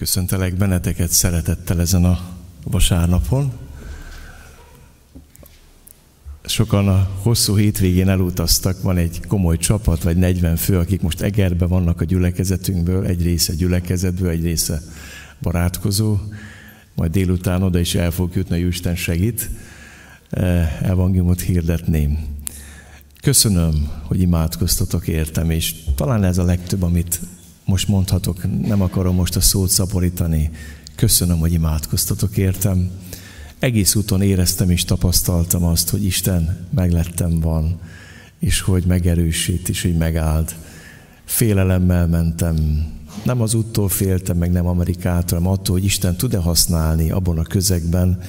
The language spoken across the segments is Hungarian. Köszöntelek benneteket szeretettel ezen a vasárnapon. Sokan a hosszú hétvégén elutaztak, van egy komoly csapat, vagy 40 fő, akik most Egerben vannak a gyülekezetünkből, egy része gyülekezetből, egy része barátkozó. Majd délután oda is el fog jutni, hogy Isten segít evangéliumot hirdetném. Köszönöm, hogy imádkoztatok értem, és talán ez a legtöbb, amit most mondhatok, nem akarom most a szót szaporítani. Köszönöm, hogy imádkoztatok értem. Egész úton éreztem és tapasztaltam azt, hogy Isten meglettem van, és hogy megerősít, és hogy megáld. Félelemmel mentem. Nem az úttól féltem, meg nem Amerikától, hanem attól, hogy Isten tud-e használni abban a közegben,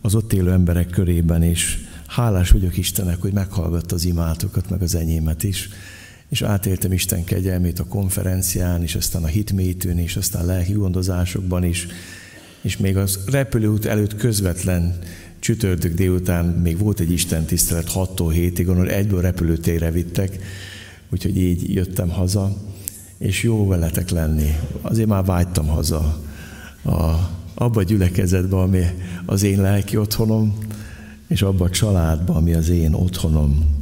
az ott élő emberek körében, és hálás vagyok Istennek, hogy meghallgatta az imátokat, meg az enyémet is. És átéltem Isten kegyelmét a konferencián, és aztán a hitmétűn, és aztán lelki gondozásokban is. És még a repülőút előtt közvetlen csütörtök délután még volt egy Isten tisztelet 6-tól 7-ig, ahol egyből repülőtérre vittek, úgyhogy így jöttem haza, és jó veletek lenni. Azért már vágytam haza abba a gyülekezetbe, ami az én lelki otthonom, és abba a családba, ami az én otthonom.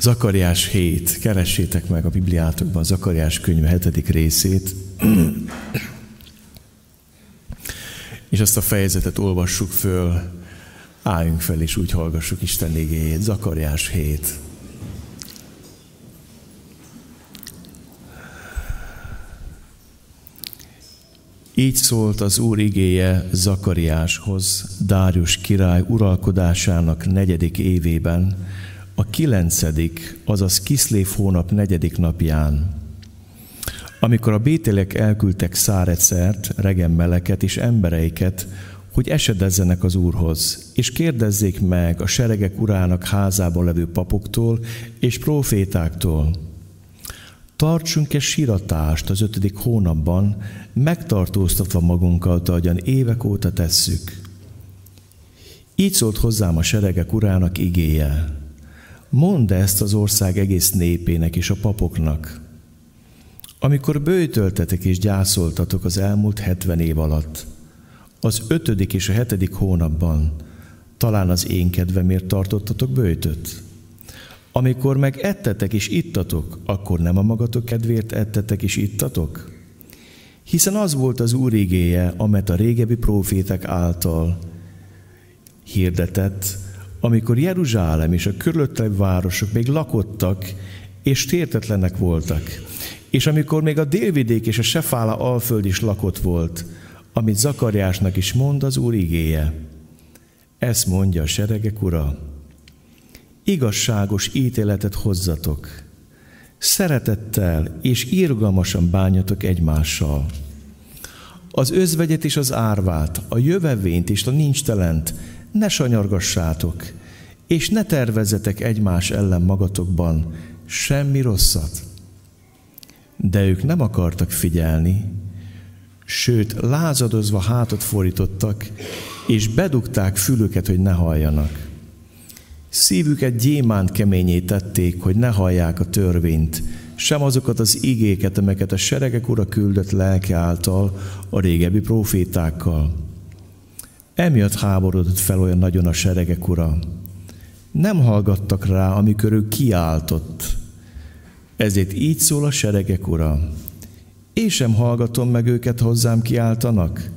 Zakariás 7, keressétek meg a Bibliátokban Zakariás könyve 7. részét, és azt a fejezetet olvassuk föl, álljunk fel és úgy hallgassuk Isten igéjét. Zakariás 7. Így szólt az Úr igéje Zakariáshoz, Dárius király uralkodásának 4. évében, a 9., azaz Kiszlév hónap 4. napján, amikor a bételek elküldtek Szárecert, regemmeleket és embereiket, hogy esedezzenek az Úrhoz, és kérdezzék meg a seregek urának házában levő papoktól és prófétáktól. Tartsunk-e síratást az 5. hónapban, megtartóztatva magunkat, ahogyan évek óta tesszük? Így szólt hozzám a seregek urának igéje. Mondd ezt az ország egész népének és a papoknak. Amikor böjtöltetek és gyászoltatok az elmúlt 70 év alatt, az 5. és a 7. hónapban talán az én kedvemért tartottatok böjtöt. Amikor meg ettetek és ittatok, akkor nem a magatok kedvéért ettetek és ittatok? Hiszen az volt az Úr igéje, amelyet a régebbi próféták által hirdetett, amikor Jeruzsálem és a körülötte városok még lakottak és tértetlenek voltak, és amikor még a Délvidék és a Sefála alföld is lakott volt, amit Zakariásnak is mond az Úr igéje. Ezt mondja a seregek ura. Igazságos ítéletet hozzatok, szeretettel és irgalmasan bánjatok egymással. Az özvegyet és az árvát, a jövevényt és a nincstelent ne sanyargassátok, és ne tervezzetek egymás ellen magatokban semmi rosszat. De ők nem akartak figyelni, sőt lázadozva hátat fordítottak, és bedugták fülüket, hogy ne halljanak. Szívüket gyémánt keményé tették, hogy ne hallják a törvényt, sem azokat az igéket, amelyeket a seregek ura küldött lelke által a régebbi prófétákkal. Emiatt háborodott fel olyan nagyon a seregek ura. Nem hallgattak rá, amikor ő kiáltott. Ezért így szól a seregek ura. Én sem hallgatom meg őket, hozzám kiáltanak.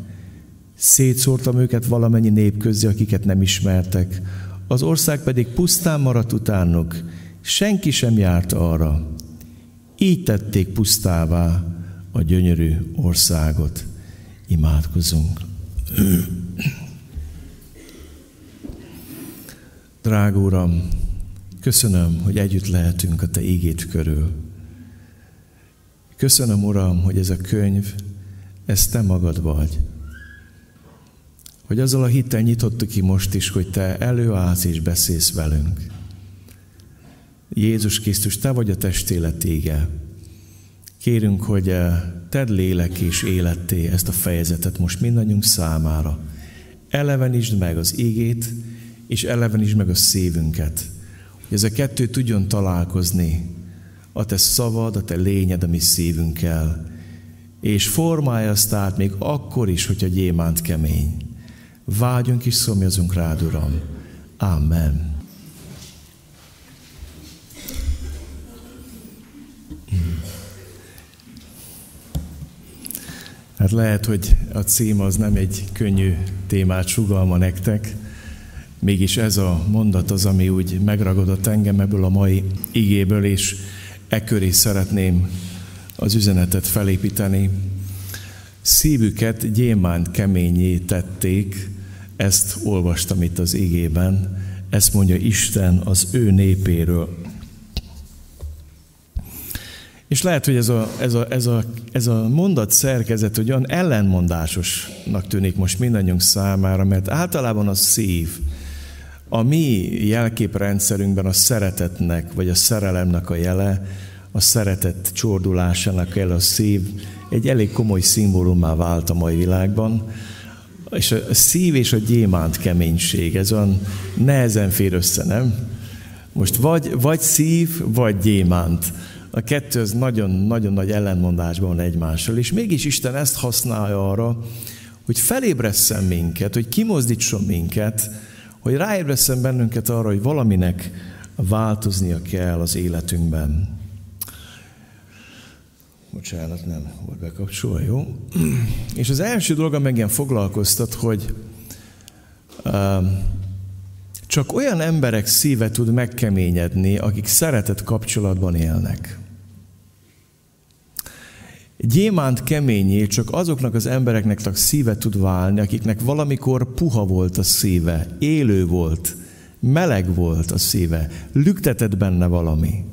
Szétszórtam őket valamennyi nép közé, akiket nem ismertek. Az ország pedig pusztán maradt utánuk. Senki sem járt arra. Így tették pusztává a gyönyörű országot. Imádkozunk. Drága Uram, köszönöm, hogy együtt lehetünk a Te igéd körül. Köszönöm, Uram, hogy ez a könyv, ez Te magad vagy. Hogy azzal a hittel nyitottuk ki most is, hogy Te előállsz és beszélsz velünk. Jézus Krisztus, Te vagy a testélet ége. Kérünk, hogy Tedd lélek és életté ezt a fejezetet most mindannyiunk számára. Elevenítsd meg az igét, és elevenítsd meg a szívünket, hogy ez a kettő tudjon találkozni, a Te szavad, a Te lényed a mi szívünkkel, és formálja azt át még akkor is, hogyha gyémánt kemény. Vágyunk és szomjazunk rád, Uram. Amen. Hát lehet, hogy a cím az nem egy könnyű témát sugalma nektek, mégis ez a mondat az, ami úgy megragadott engem ebből a mai igéből, és e köré szeretném az üzenetet felépíteni. Szívüket gyémánt keményé tették, ezt olvastam itt az igében, ezt mondja Isten az ő népéről. És lehet, hogy ez a mondat szerkezet olyan ellenmondásosnak tűnik most mindannyiunk számára, mert általában a szív, a mi jelképrendszerünkben a szeretetnek, vagy a szerelemnek a jele, a szeretet csordulásának jele a szív, egy elég komoly szimbólummá vált a mai világban, és a szív és a gyémánt keménység, ez olyan nehezen fér össze, nem? Most vagy szív, vagy gyémánt. A kettő az nagyon-nagyon nagy ellenmondásban van egymással, és mégis Isten ezt használja arra, hogy felébresszen minket, hogy kimozdítson minket, hogy ráébresszen bennünket arra, hogy valaminek változnia kell az életünkben. Bocsánat, nem volt bekapcsolva, jó? És az első dolog, ami engem foglalkoztat, hogy csak olyan emberek szíve tud megkeményedni, akik szeretett kapcsolatban élnek. Gyémánt keményé csak azoknak az embereknek szíve tud válni, akiknek valamikor puha volt a szíve, élő volt, meleg volt a szíve, lüktetett benne valami.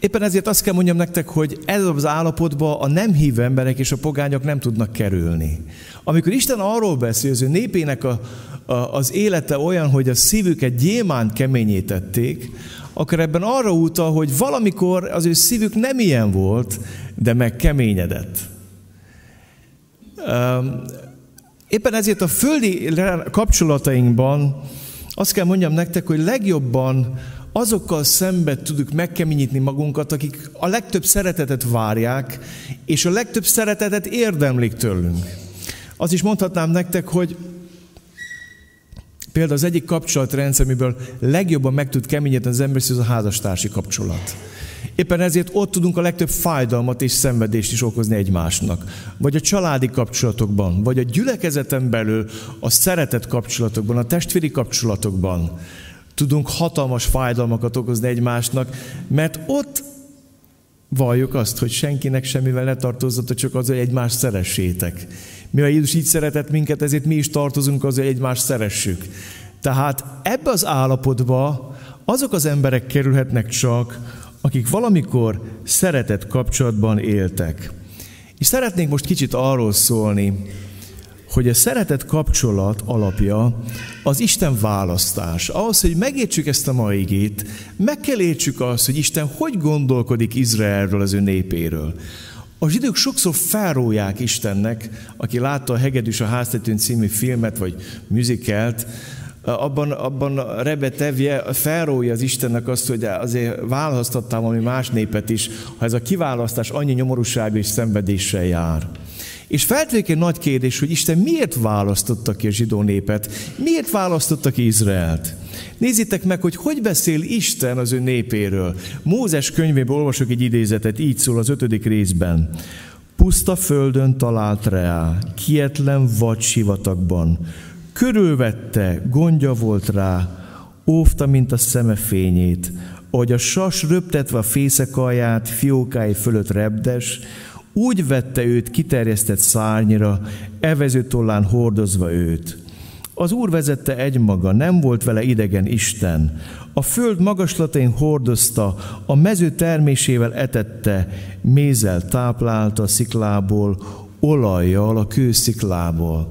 Éppen ezért azt kell mondjam nektek, hogy ez az állapotban a nem hívő emberek és a pogányok nem tudnak kerülni. Amikor Isten arról beszél, az ő népének az élete olyan, hogy a szívüket gyémánt keményé tették, akkor ebben arra utal, hogy valamikor az ő szívük nem ilyen volt, de megkeményedett. Éppen ezért a földi kapcsolatainkban azt kell mondjam nektek, hogy legjobban azokkal szemben tudjuk megkeményítni magunkat, akik a legtöbb szeretetet várják, és a legtöbb szeretetet érdemlik tőlünk. Azt is mondhatnám nektek, hogy például az egyik kapcsolatrendszer, amiből legjobban meg tud keményíteni az ember, az a házastársi kapcsolat. Éppen ezért ott tudunk a legtöbb fájdalmat és szenvedést is okozni egymásnak. Vagy a családi kapcsolatokban, vagy a gyülekezeten belül a szeretet kapcsolatokban, a testvéri kapcsolatokban tudunk hatalmas fájdalmakat okozni egymásnak, mert ott valljuk azt, hogy senkinek semmivel ne tartozzatok, csak az, hogy egymást szeressétek. Mivel Jézus így szeretett minket, ezért mi is tartozunk az, hogy egymást szeressük. Tehát ebbe az állapotba azok az emberek kerülhetnek csak, akik valamikor szeretett kapcsolatban éltek. És szeretnénk most kicsit arról szólni, hogy a szeretet kapcsolat alapja az Isten választás. Ahhoz, hogy megértsük ezt a mai igét, meg kell értsük azt, hogy Isten hogy gondolkodik Izraelről, az ő népéről. A zsidók sokszor felróják Istennek, aki látta a Hegedűs a háztetőn című filmet, vagy musicalt, abban Rebetevje felrója az Istennek azt, hogy azért választattál valami más népet is, ha ez a kiválasztás annyi nyomorúság és szenvedéssel jár. És feltűnik egy nagy kérdés, hogy Isten miért választotta ki a zsidó népet? Miért választotta ki Izraelt? Nézzétek meg, hogy beszél Isten az ő népéről. Mózes könyvéből olvasok egy idézetet, így szól az 5. részben. Puszta földön talált rá, kietlen vad sivatagban. Körülvette, gondja volt rá, óvta, mint a szeme fényét, ahogy a sas röptetve a fészek alját, fiókái fölött repdes, úgy vette őt kiterjesztett szárnyra, evezőtollán hordozva őt. Az Úr vezette egymaga, nem volt vele idegen Isten. A föld magaslatain hordozta, a mező termésével etette, mézzel táplálta a sziklából, olajjal a kősziklából.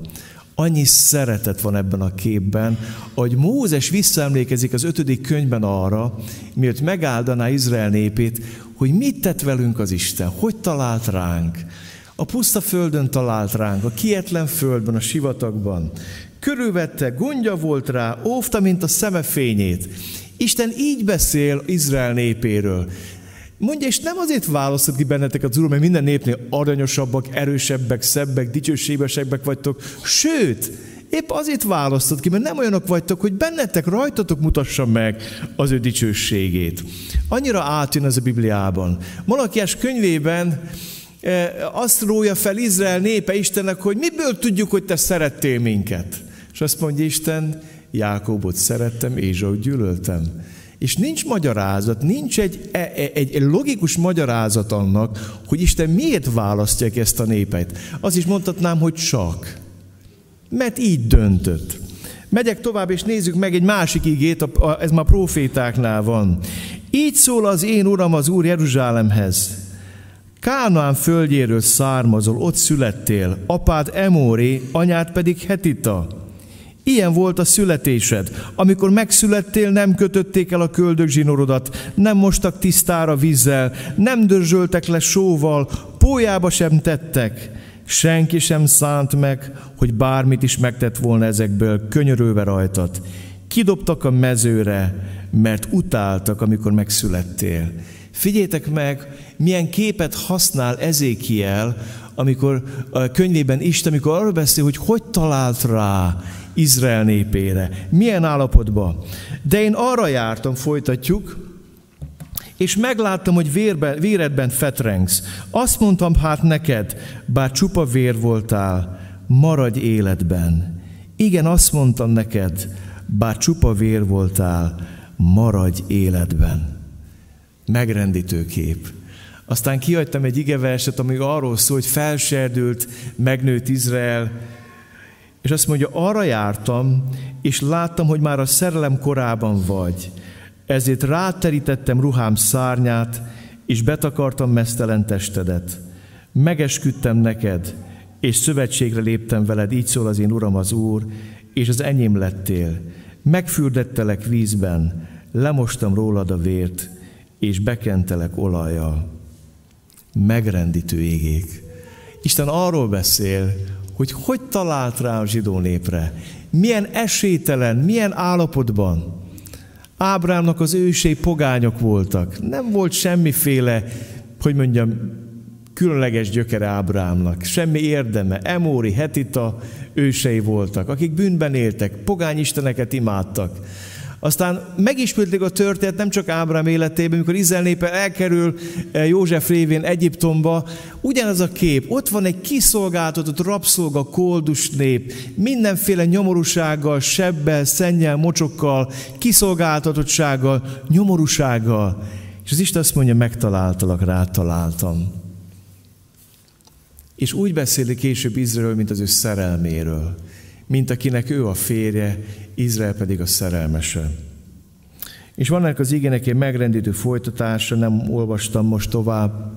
Annyi szeretet van ebben a képben, hogy Mózes visszaemlékezik az 5. könyvben arra, miért megáldaná Izrael népét, hogy mit tett velünk az Isten, hogy talált ránk. A puszta földön talált ránk, a kietlen földben, a sivatagban. Körülvette, gondja volt rá, óvta, mint a szeme fényét. Isten így beszél Izrael népéről. Mondja, és nem azért választott ki benneteket az Úr, mert minden népnél aranyosabbak, erősebbek, szebbek, dicsőségesebbek vagytok. Sőt, épp azért választott ki, mert nem olyanok vagytok, hogy bennetek, rajtatok mutassa meg az ő dicsőségét. Annyira átjön ez a Bibliában. Malachiás könyvében azt rója fel Izrael népe Istennek, hogy miből tudjuk, hogy te szerettél minket. És azt mondja Isten, Jákobot szerettem, Ézsaut gyűlöltem. És nincs magyarázat, nincs egy logikus magyarázat annak, hogy Isten miért választja ki ezt a népet. Azt is mondhatnám, hogy csak. Mert így döntött. Megyek tovább, és nézzük meg egy másik igét, ez már profétáknál van. Így szól az én Uram, az Úr Jeruzsálemhez. Kánaán földjéről származol, ott születtél, apád Emóri, anyád pedig Hetita. Ilyen volt a születésed. Amikor megszülettél, nem kötötték el a köldökzsinorodat, nem mostak tisztára vízzel, nem dörzsöltek le sóval, pólyába sem tettek. Senki sem szánt meg, hogy bármit is megtett volna ezekből, könyörülve rajtad. Kidobtak a mezőre, mert utáltak, amikor megszülettél. Figyeljétek meg, milyen képet használ Ezékiel, amikor a könyvében Isten, amikor arról beszél, hogy hogy talált rá Izrael népére, milyen állapotban. De én arra jártam, folytatjuk, és megláttam, hogy véredben fetrengsz. Azt mondtam hát neked, bár csupa vér voltál, maradj életben. Igen, azt mondtam neked, bár csupa vér voltál, maradj életben. Megrendítő kép. Aztán kihagytam egy igeverset, ami arról szól, hogy felserdült, megnőtt Izrael, és azt mondja, arra jártam, és láttam, hogy már a szerelem korában vagy. Ezért ráterítettem ruhám szárnyát, és betakartam meztelen testedet. Megesküdtem neked, és szövetségre léptem veled, így szól az én Uram az Úr, és az enyém lettél. Megfürdettelek vízben, lemostam rólad a vért, és bekentelek olajjal. Megrendítő égék. Isten arról beszél, hogy hogy talált rá a zsidó népre, milyen esélytelen, milyen állapotban. Ábrámnak az ősei pogányok voltak. Nem volt semmiféle, hogy mondjam, különleges gyökere Ábrámnak. Semmi érdeme. Emóri, Hetita ősei voltak, akik bűnben éltek, pogány isteneket imádtak. Aztán megismétlik a történet nem csak Ábrám életében, amikor Izrael népe elkerül József révén Egyiptomba, ugyanaz a kép, ott van egy kiszolgáltatott rabszolga, koldus nép, mindenféle nyomorúsággal, sebbel, szennyel, mocsokkal, kiszolgáltatottsággal, nyomorúsággal. És az Isten azt mondja, megtaláltalak, rátaláltam. És úgy beszélik később Izraelről, mint az ő szerelméről, mint akinek ő a férje, Izrael pedig a szerelmese. És van ennek az igének egy megrendítő folytatása, nem olvastam most tovább.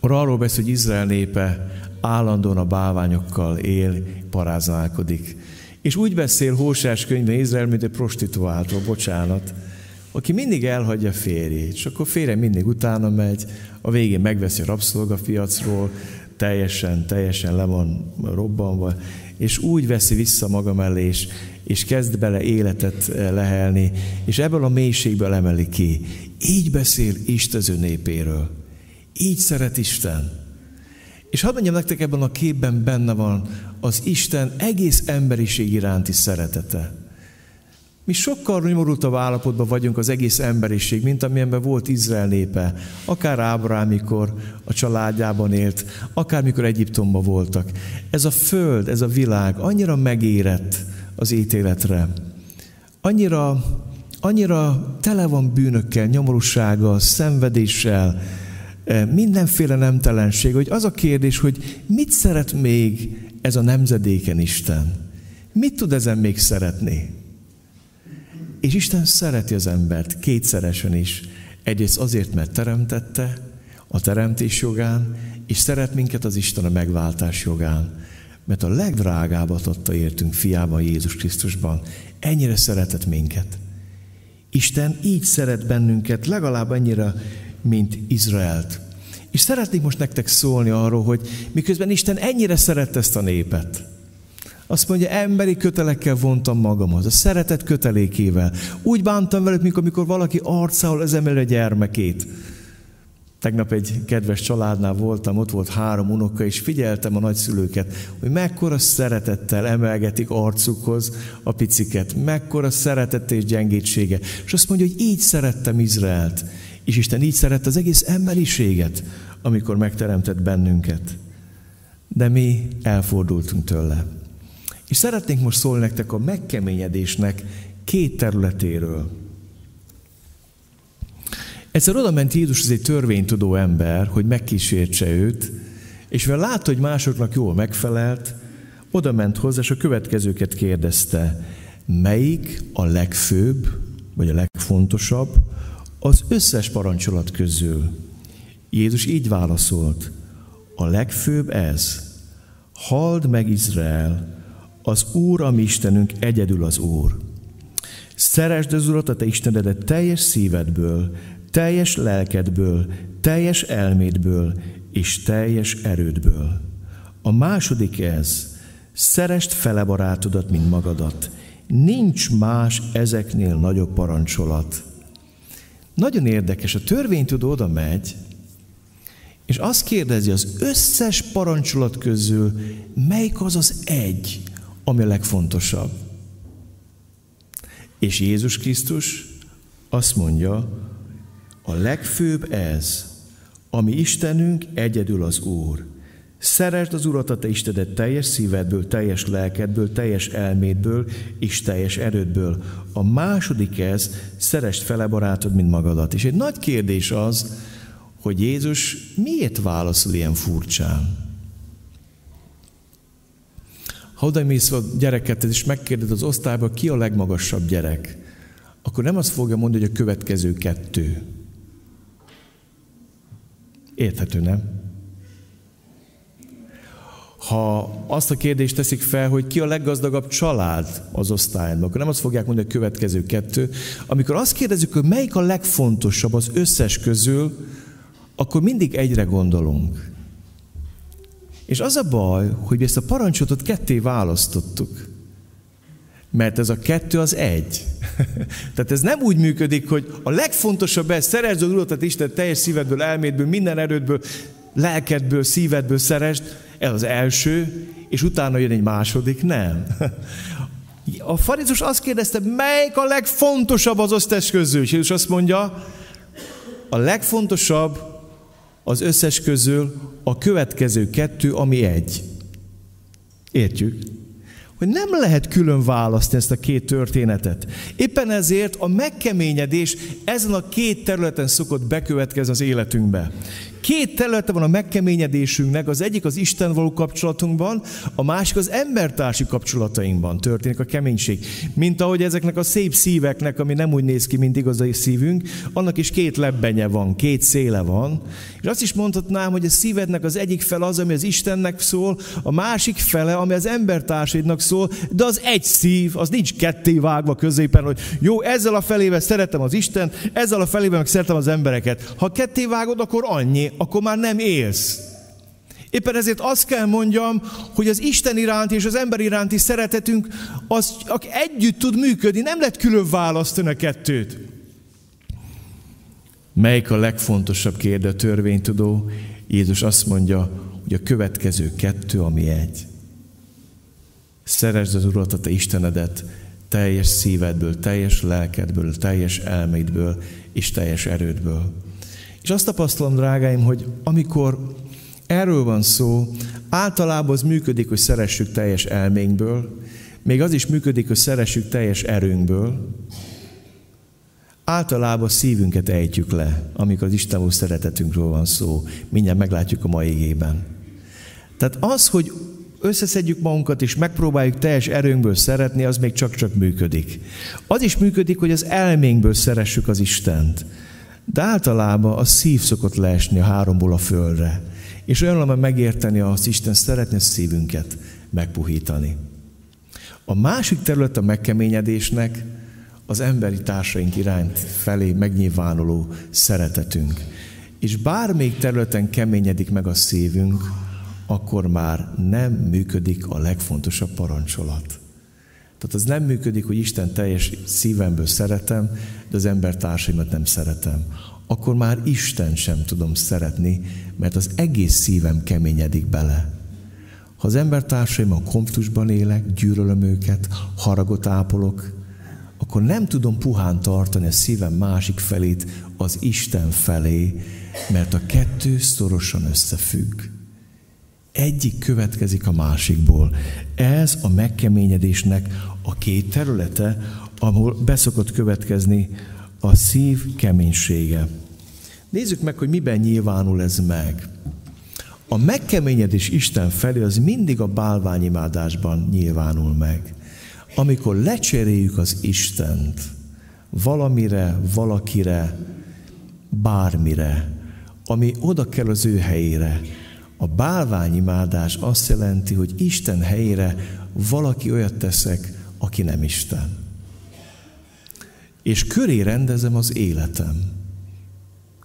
Arról beszél, hogy Izrael népe állandóan a bálványokkal él, parázálkodik. És úgy beszél Hóseás könyvben Izrael, mint egy prostituáltról, bocsánat, aki mindig elhagyja férjét, és akkor férje mindig utána megy, a végén megveszi a rabszolgapiacról, teljesen le van robbanva, és úgy veszi vissza maga mellé, és kezd bele életet lehelni, és ebből a mélységből emeli ki. Így beszél Isten az ő népéről. Így szeret Isten. És hadd mondjam nektek, ebben a képben benne van az Isten egész emberiség iránti szeretete. Mi sokkal nyomorultabb állapotban vagyunk az egész emberiség, mint amilyenben volt Izrael népe. Akár Ábrám, mikor a családjában élt, akár mikor Egyiptomban voltak. Ez a föld, ez a világ annyira megérett az ítéletre. Annyira tele van bűnökkel, nyomorúsággal, szenvedéssel, mindenféle nemtelenség, hogy az a kérdés, hogy mit szeret még ez a nemzedéken Isten? Mit tud ezen még szeretni? És Isten szereti az embert kétszeresen is. Egyrészt azért, mert teremtette a teremtés jogán, és szeret minket az Isten a megváltás jogán. Mert a legdrágábbat adta értünk fiában, Jézus Krisztusban. Ennyire szeretett minket. Isten így szeret bennünket, legalább ennyire, mint Izraelt. És szeretnék most nektek szólni arról, hogy miközben Isten ennyire szerette ezt a népet, azt mondja, emberi kötelekkel vontam magamhoz, a szeretet kötelékével. Úgy bántam velük, mikor valaki arcául ezemeli a gyermekét. Tegnap egy kedves családnál voltam, ott volt 3 unoka, és figyeltem a nagyszülőket, hogy mekkora szeretettel emelgetik arcukhoz a piciket, mekkora szeretet és gyengétsége. És azt mondja, hogy így szerettem Izraelt, és Isten így szerette az egész emberiséget, amikor megteremtett bennünket. De mi elfordultunk tőle. És szeretnénk most szólni nektek a megkeményedésnek 2 területéről. Egyszer oda ment Jézus, ez egy törvénytudó ember, hogy megkísértse őt, és mivel látta, hogy másoknak jól megfelelt, oda ment hozzá, és a következőket kérdezte. Melyik a legfőbb, vagy a legfontosabb az összes parancsolat közül? Jézus így válaszolt. A legfőbb ez. Halld meg, Izrael, az Úr, a mi Istenünk egyedül az Úr. Szeresd az Urat, a te Istenedet teljes szívedből, teljes lelkedből, teljes elmédből és teljes erődből. A második ez, szeresd fele barátodat, mint magadat. Nincs más ezeknél nagyobb parancsolat. Nagyon érdekes, a törvénytudó oda megy, és azt kérdezi, az összes parancsolat közül melyik az az egy, ami a legfontosabb. És Jézus Krisztus azt mondja, a legfőbb ez, ami Istenünk egyedül az Úr. Szeresd az Urat, a te Istenedet teljes szívedből, teljes lelkedből, teljes elmédből és teljes erődből. A második ez, szeresd fele barátod, mint magadat. És egy nagy kérdés az, hogy Jézus miért válaszol ilyen furcsán? Ha odamész a gyereket, és megkérdez az osztályba, ki a legmagasabb gyerek, akkor nem azt fogja mondani, hogy a következő 2. Érthető, nem? Ha azt a kérdést teszik fel, hogy ki a leggazdagabb család az osztályban, akkor nem azt fogják mondani, hogy a következő 2. Amikor azt kérdezzük, hogy melyik a legfontosabb az összes közül, akkor mindig egyre gondolunk. És az a baj, hogy ezt a parancsolatot ketté választottuk. Mert ez a 2 az egy. Tehát ez nem úgy működik, hogy a legfontosabb ez, szeresd az Urat, a te Istenedet teljes szívedből, elmédből, minden erődből, lelkedből, szívedből szeresd, ez az első, és utána jön egy második, nem. A farizeus azt kérdezte, melyik a legfontosabb az összes közül? És Jézus azt mondja, a legfontosabb az összes közül a következő 2, ami egy. Értjük? Hogy nem lehet külön választani ezt a 2 történetet. Éppen ezért a megkeményedés ezen a 2 területen szokott bekövetkezni az életünkbe. 2 területe van a megkeményedésünknek, az egyik az Isten való kapcsolatunkban, a másik az embertársi kapcsolatainkban történik a keménység. Mint ahogy ezeknek a szép szíveknek, ami nem úgy néz ki, mint igazi szívünk, annak is 2 lebbenye van, 2 széle van. És azt is mondhatnám, hogy a szívednek az egyik fele az, ami az Istennek szól, a másik fele, ami az embertársaidnak szól, de az egy szív, az nincs ketté vágva középen, hogy jó, ezzel a felével szeretem az Istent, ezzel a felével meg szeretem az embereket. Ha ketté vágod, akkor annyi, akkor már nem élsz. Éppen ezért azt kell mondjam, hogy az Isten iránti és az ember iránti szeretetünk, az együtt tud működni, nem lehet külön választani a 2-t. Melyik a legfontosabb, kérde a törvénytudó? Jézus azt mondja, hogy a következő 2, ami egy. Szeresd az Urat, a te Istenedet teljes szívedből, teljes lelkedből, teljes elmédből és teljes erődből. És azt tapasztalom, drágáim, hogy amikor erről van szó, általában az működik, hogy szeressük teljes elménkből, még az is működik, hogy szeressük teljes erőnkből. Általában szívünket ejtjük le, amikor az Isten szeretetünkről van szó. Mindjárt meglátjuk a mai igében. Tehát az, hogy összeszedjük magunkat és megpróbáljuk teljes erőnkből szeretni, az még csak-csak működik. Az is működik, hogy az elménkből szeressük az Istent. De általában a szív szokott leesni a 3-ból a földre. És olyan van megérteni azt, Isten szeretné a szívünket megpuhítani. A másik terület a megkeményedésnek az emberi társaink iránt felé megnyilvánuló szeretetünk. És bármelyik területen keményedik meg a szívünk, akkor már nem működik a legfontosabb parancsolat. Tehát az nem működik, hogy Isten teljes szívemből szeretem, de az embertársaimat nem szeretem. akkor már Isten sem tudom szeretni, mert az egész szívem keményedik bele. Ha az embertársaim a konfliktusban élek, gyűlölöm őket, haragot ápolok, akkor nem tudom puhán tartani a szívem másik felét az Isten felé, mert a kettő szorosan összefügg. Egyik következik a másikból. Ez a megkeményedésnek a két területe, ahol beszokott következni a szív keménysége. Nézzük meg, hogy miben nyilvánul ez meg. A megkeményedés Isten felé az mindig a bálványimádásban nyilvánul meg. Amikor lecseréljük az Istent valamire, valakire, bármire, ami oda kell az ő helyére. A bálványimádás azt jelenti, hogy Isten helyére valaki olyat teszek, aki nem Isten. És köré rendezem az életem.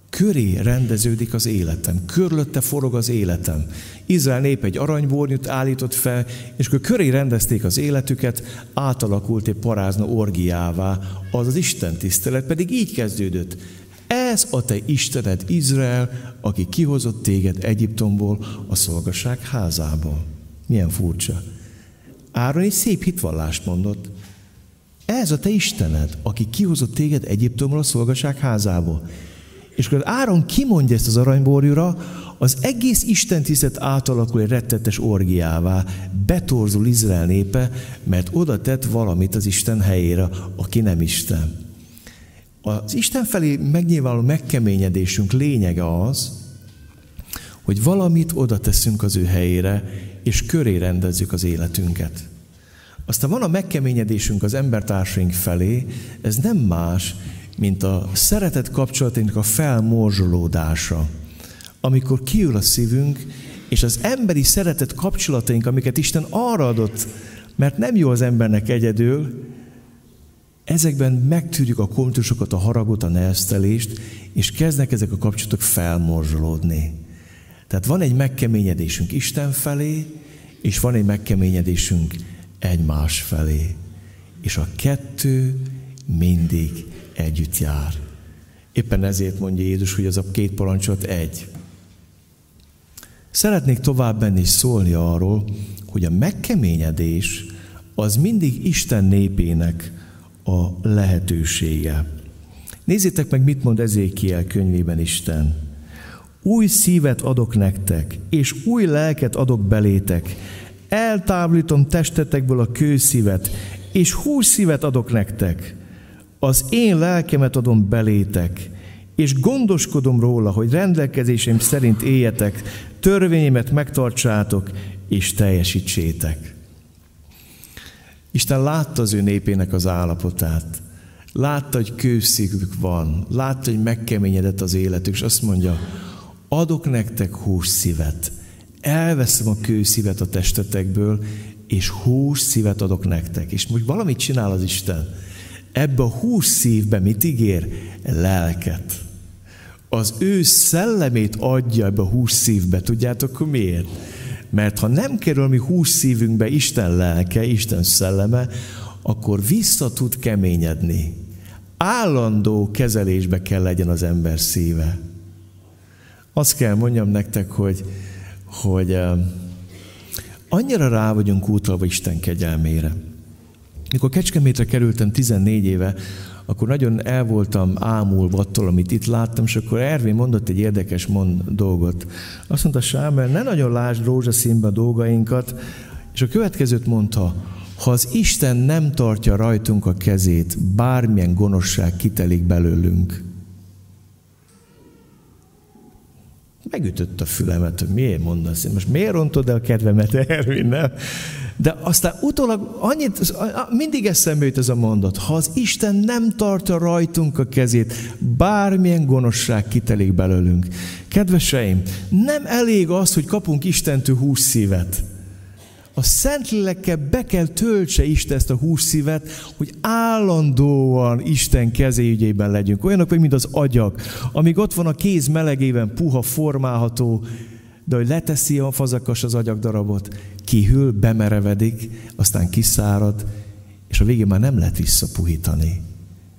Köré rendeződik az életem. Körülötte forog az életem. Izrael nép egy aranybornyút állított fel, és akkor köré rendezték az életüket, átalakult egy parázna orgiává, az Isten tisztelet pedig így kezdődött. Ez a te Istened, Izrael, aki kihozott téged Egyiptomból, a szolgaság házából. Milyen furcsa. Áron egy szép hitvallást mondott. Ez a te Istened, aki kihozott téged Egyiptomból, a szolgaság házából. És akkor Áron kimondja ezt az aranyborjúra, az egész istentisztet átalakul egy rettetes orgiává, betorzul Izrael népe, mert oda tett valamit az Isten helyére, aki nem Isten. Az Isten felé megnyilvánuló megkeményedésünk lényege az, hogy valamit oda teszünk az ő helyére, és köré rendezzük az életünket. Aztán van a megkeményedésünk az embertársaink felé, ez nem más, mint a szeretet kapcsolatunknak a felmorzsolódása. Amikor kiül a szívünk, és az emberi szeretet kapcsolataink, amiket Isten arra adott, mert nem jó az embernek egyedül, ezekben megtűrjük a konfliktusokat, a haragot, a neheztelést, és kezdnek ezek a kapcsolatok felmorzsolódni. Tehát van egy megkeményedésünk Isten felé, és van egy megkeményedésünk egymás felé. És a kettő mindig együtt jár. Éppen ezért mondja Jézus, hogy az a két parancsolat egy. Szeretnék tovább menni és szólni arról, hogy a megkeményedés az mindig Isten népének a lehetősége. Nézzétek meg, mit mond Ezékiel könyvében Isten. Új szívet adok nektek, és új lelket adok belétek. Eltávolítom testetekből a kőszívet, és húszszívet adok nektek. Az én lelkemet adom belétek, és gondoskodom róla, hogy rendelkezéseim szerint éljetek, törvényemet megtartsátok, és teljesítsétek. Isten látta az ő népének az állapotát. Látta, hogy kőszívük van. Látta, hogy megkeményedett az életük. És azt mondja, adok nektek húszszívet. Elveszem a kőszívet a testetekből, és húszszívet adok nektek. És most valamit csinál az Isten. Ebbe a húszszívbe mit ígér? Lelket. Az ő szellemét adja ebbe a húszszívbe. Tudjátok, hogy miért? Mert ha nem kerül mi húszszívünkbe Isten lelke, Isten szelleme, akkor vissza tud keményedni. Állandó kezelésbe kell legyen az ember szíve. Azt kell mondjam nektek, hogy annyira rá vagyunk utalva Isten kegyelmére. Mikor Kecskemétre kerültem 14 éve, akkor nagyon el voltam ámulva attól, amit itt láttam, és akkor Ervin mondott egy érdekes dolgot. Azt mondta, Sámuel, ne nagyon lásd rózsaszínbe a dolgainkat, és a következőt mondta, ha az Isten nem tartja rajtunk a kezét, bármilyen gonoszság kitelik belőlünk. Megütött a fülemet, hogy miért mondasz, most miért rontod el a kedvemet, Ervin, nem? De aztán utólag annyit, mindig eszembe jut ez a mondat, ha az Isten nem tartja rajtunk a kezét, bármilyen gonoszság kitelik belőlünk. Kedveseim, nem elég az, hogy kapunk Istentől húszszívet. A Szentlélekkel be kell töltse Isten ezt a húszszívet, hogy állandóan Isten kezéügyében legyünk. Olyanok vagy, mint az agyak, amíg ott van a kéz melegében puha, formálható, de hogy leteszi a fazakas az agyagdarabot, kihűl, bemerevedik, aztán kiszárad, és a végén már nem lehet visszapuhítani.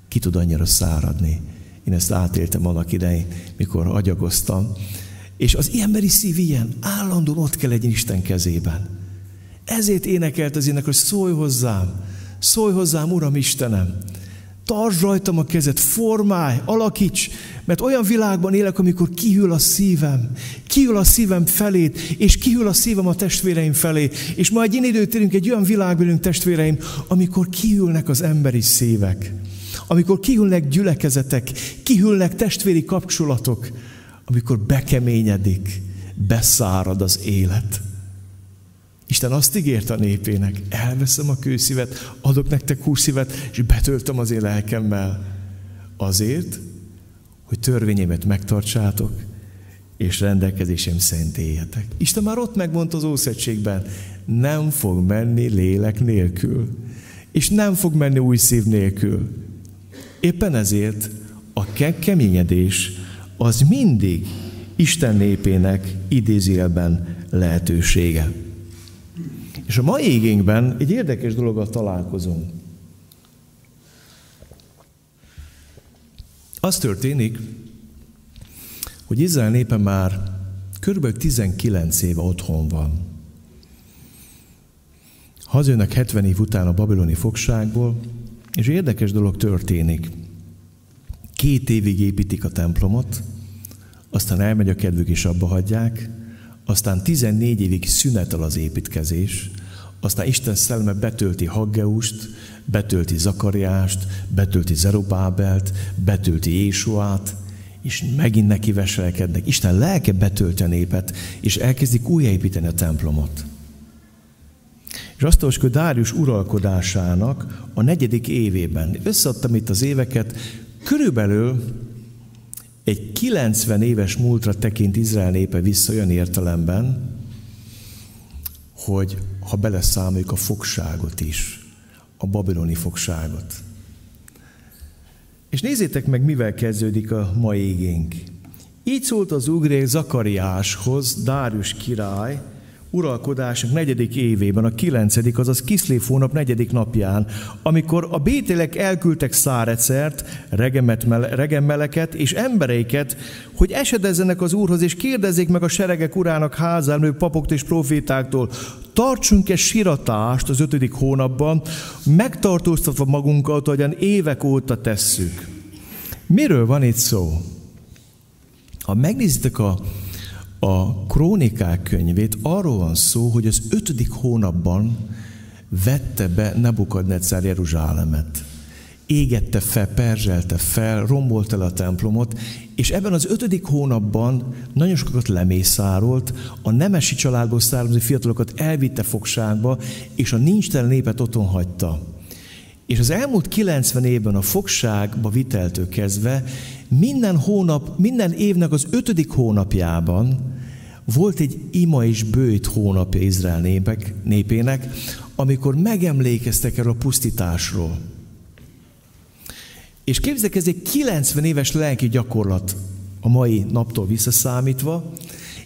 Ki tud annyira száradni. Én ezt átéltem annak idején, mikor agyagoztam. És az emberi szív ilyen, állandóan ott kell legyen Isten kezében. Ezért énekelt az ének, hogy szólj hozzám, Uram Istenem. Tartsd rajtam a kezed, formálj, alakíts, mert olyan világban élek, amikor kihűl a szívem felét, és kihűl a szívem a testvéreim felé, és majd én időt érünk egy olyan világban, testvéreim, amikor kihűlnek az emberi szívek, amikor kihűlnek gyülekezetek, kihűlnek testvéri kapcsolatok, amikor bekeményedik, beszárad az élet. Isten azt ígért a népének, elveszem a kőszívet, adok nektek húszívet, és betöltöm az én lelkemmel. Azért, hogy törvényemet megtartsátok, és rendelkezésem szerint éljetek. Isten már ott megmondta az Ószövetségben, nem fog menni lélek nélkül, és nem fog menni új szív nélkül. Éppen ezért a keményedés az mindig Isten népének idézőjelben lehetősége. És a mai igénkben egy érdekes dologgal találkozunk. Az történik, hogy Izrael népe már kb. 19 éve otthon van. Hazajönnek 70 év után a babiloni fogságból, és érdekes dolog történik. 2 évig építik a templomot, aztán elmegy a kedvük és abba hagyják, aztán 14 évig szünetel az építkezés, aztán Isten szelleme betölti Haggeust, betölti Zakariást, betölti Zerubábelt, betölti Jésuát, és megint neki veselkednek. Isten lelke betölti a népet, és elkezdik újjáépíteni a templomot. És azt olvassuk, hogy Dárius uralkodásának a 4. évében, összeadtam itt az éveket, körülbelül egy 90 éves múltra tekint Izrael népe vissza olyan értelemben, hogy ha beleszámoljuk a fogságot is, a babiloni fogságot. És nézzétek meg, mivel kezdődik a mai igénk. Így szólt az úrég Zakariáshoz, Dárius király, uralkodásnak 4. évében, a 9., azaz Kiszlév hónap 4. napján, amikor a bételek elküldtek Szárecert, regemmeleket és embereiket, hogy esedezzenek az Úrhoz, és kérdezzék meg a seregek urának házelnő papoktól és profétáktól, tartsunk-e siratást az 5. hónapban, megtartóztatva magunkat, ahogyan évek óta tesszük. Miről van itt szó? Ha megnézitek a Krónikák könyvét, arról van szó, hogy az 5. hónapban vette be Nebukadneccar Jeruzsálemet. Égette fel, perzselte fel, rombolt el a templomot, és ebben az 5. hónapban nagyon sokat lemészárolt, a nemesi családból származó fiatalokat elvitte fogságba, és a nincstelen népet otthon hagyta. És az elmúlt 90 évben a fogságba viteltől kezdve minden évnek az 5. hónapjában volt egy ima és bőjt hónapja Izrael népének, amikor megemlékeztek erről a pusztításról. És képzeljétek, ez egy 90 éves lelki gyakorlat a mai naptól visszaszámítva,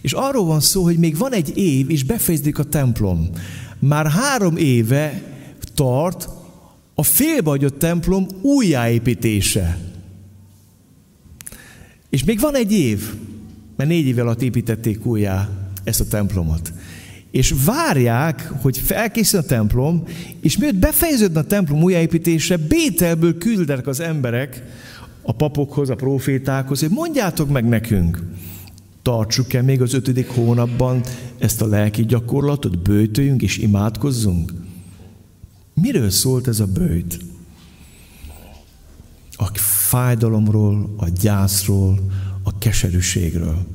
és arról van szó, hogy még van egy év, és befejeződik a templom. Már 3 éve tart a félbehagyott templom újjáépítése. És még van egy év, mert 4 év alatt építették újjá ezt a templomot. És várják, hogy elkészüljön a templom, és miért befejeződne a templom újjáépítése, Bételből küldenek az emberek a papokhoz, a profétákhoz, hogy mondjátok meg nekünk, tartsuk-e még az 5. hónapban ezt a lelki gyakorlatot, böjtöljünk és imádkozzunk? Miről szólt ez a böjt? A fájdalomról, a gyászról, a keserűségről,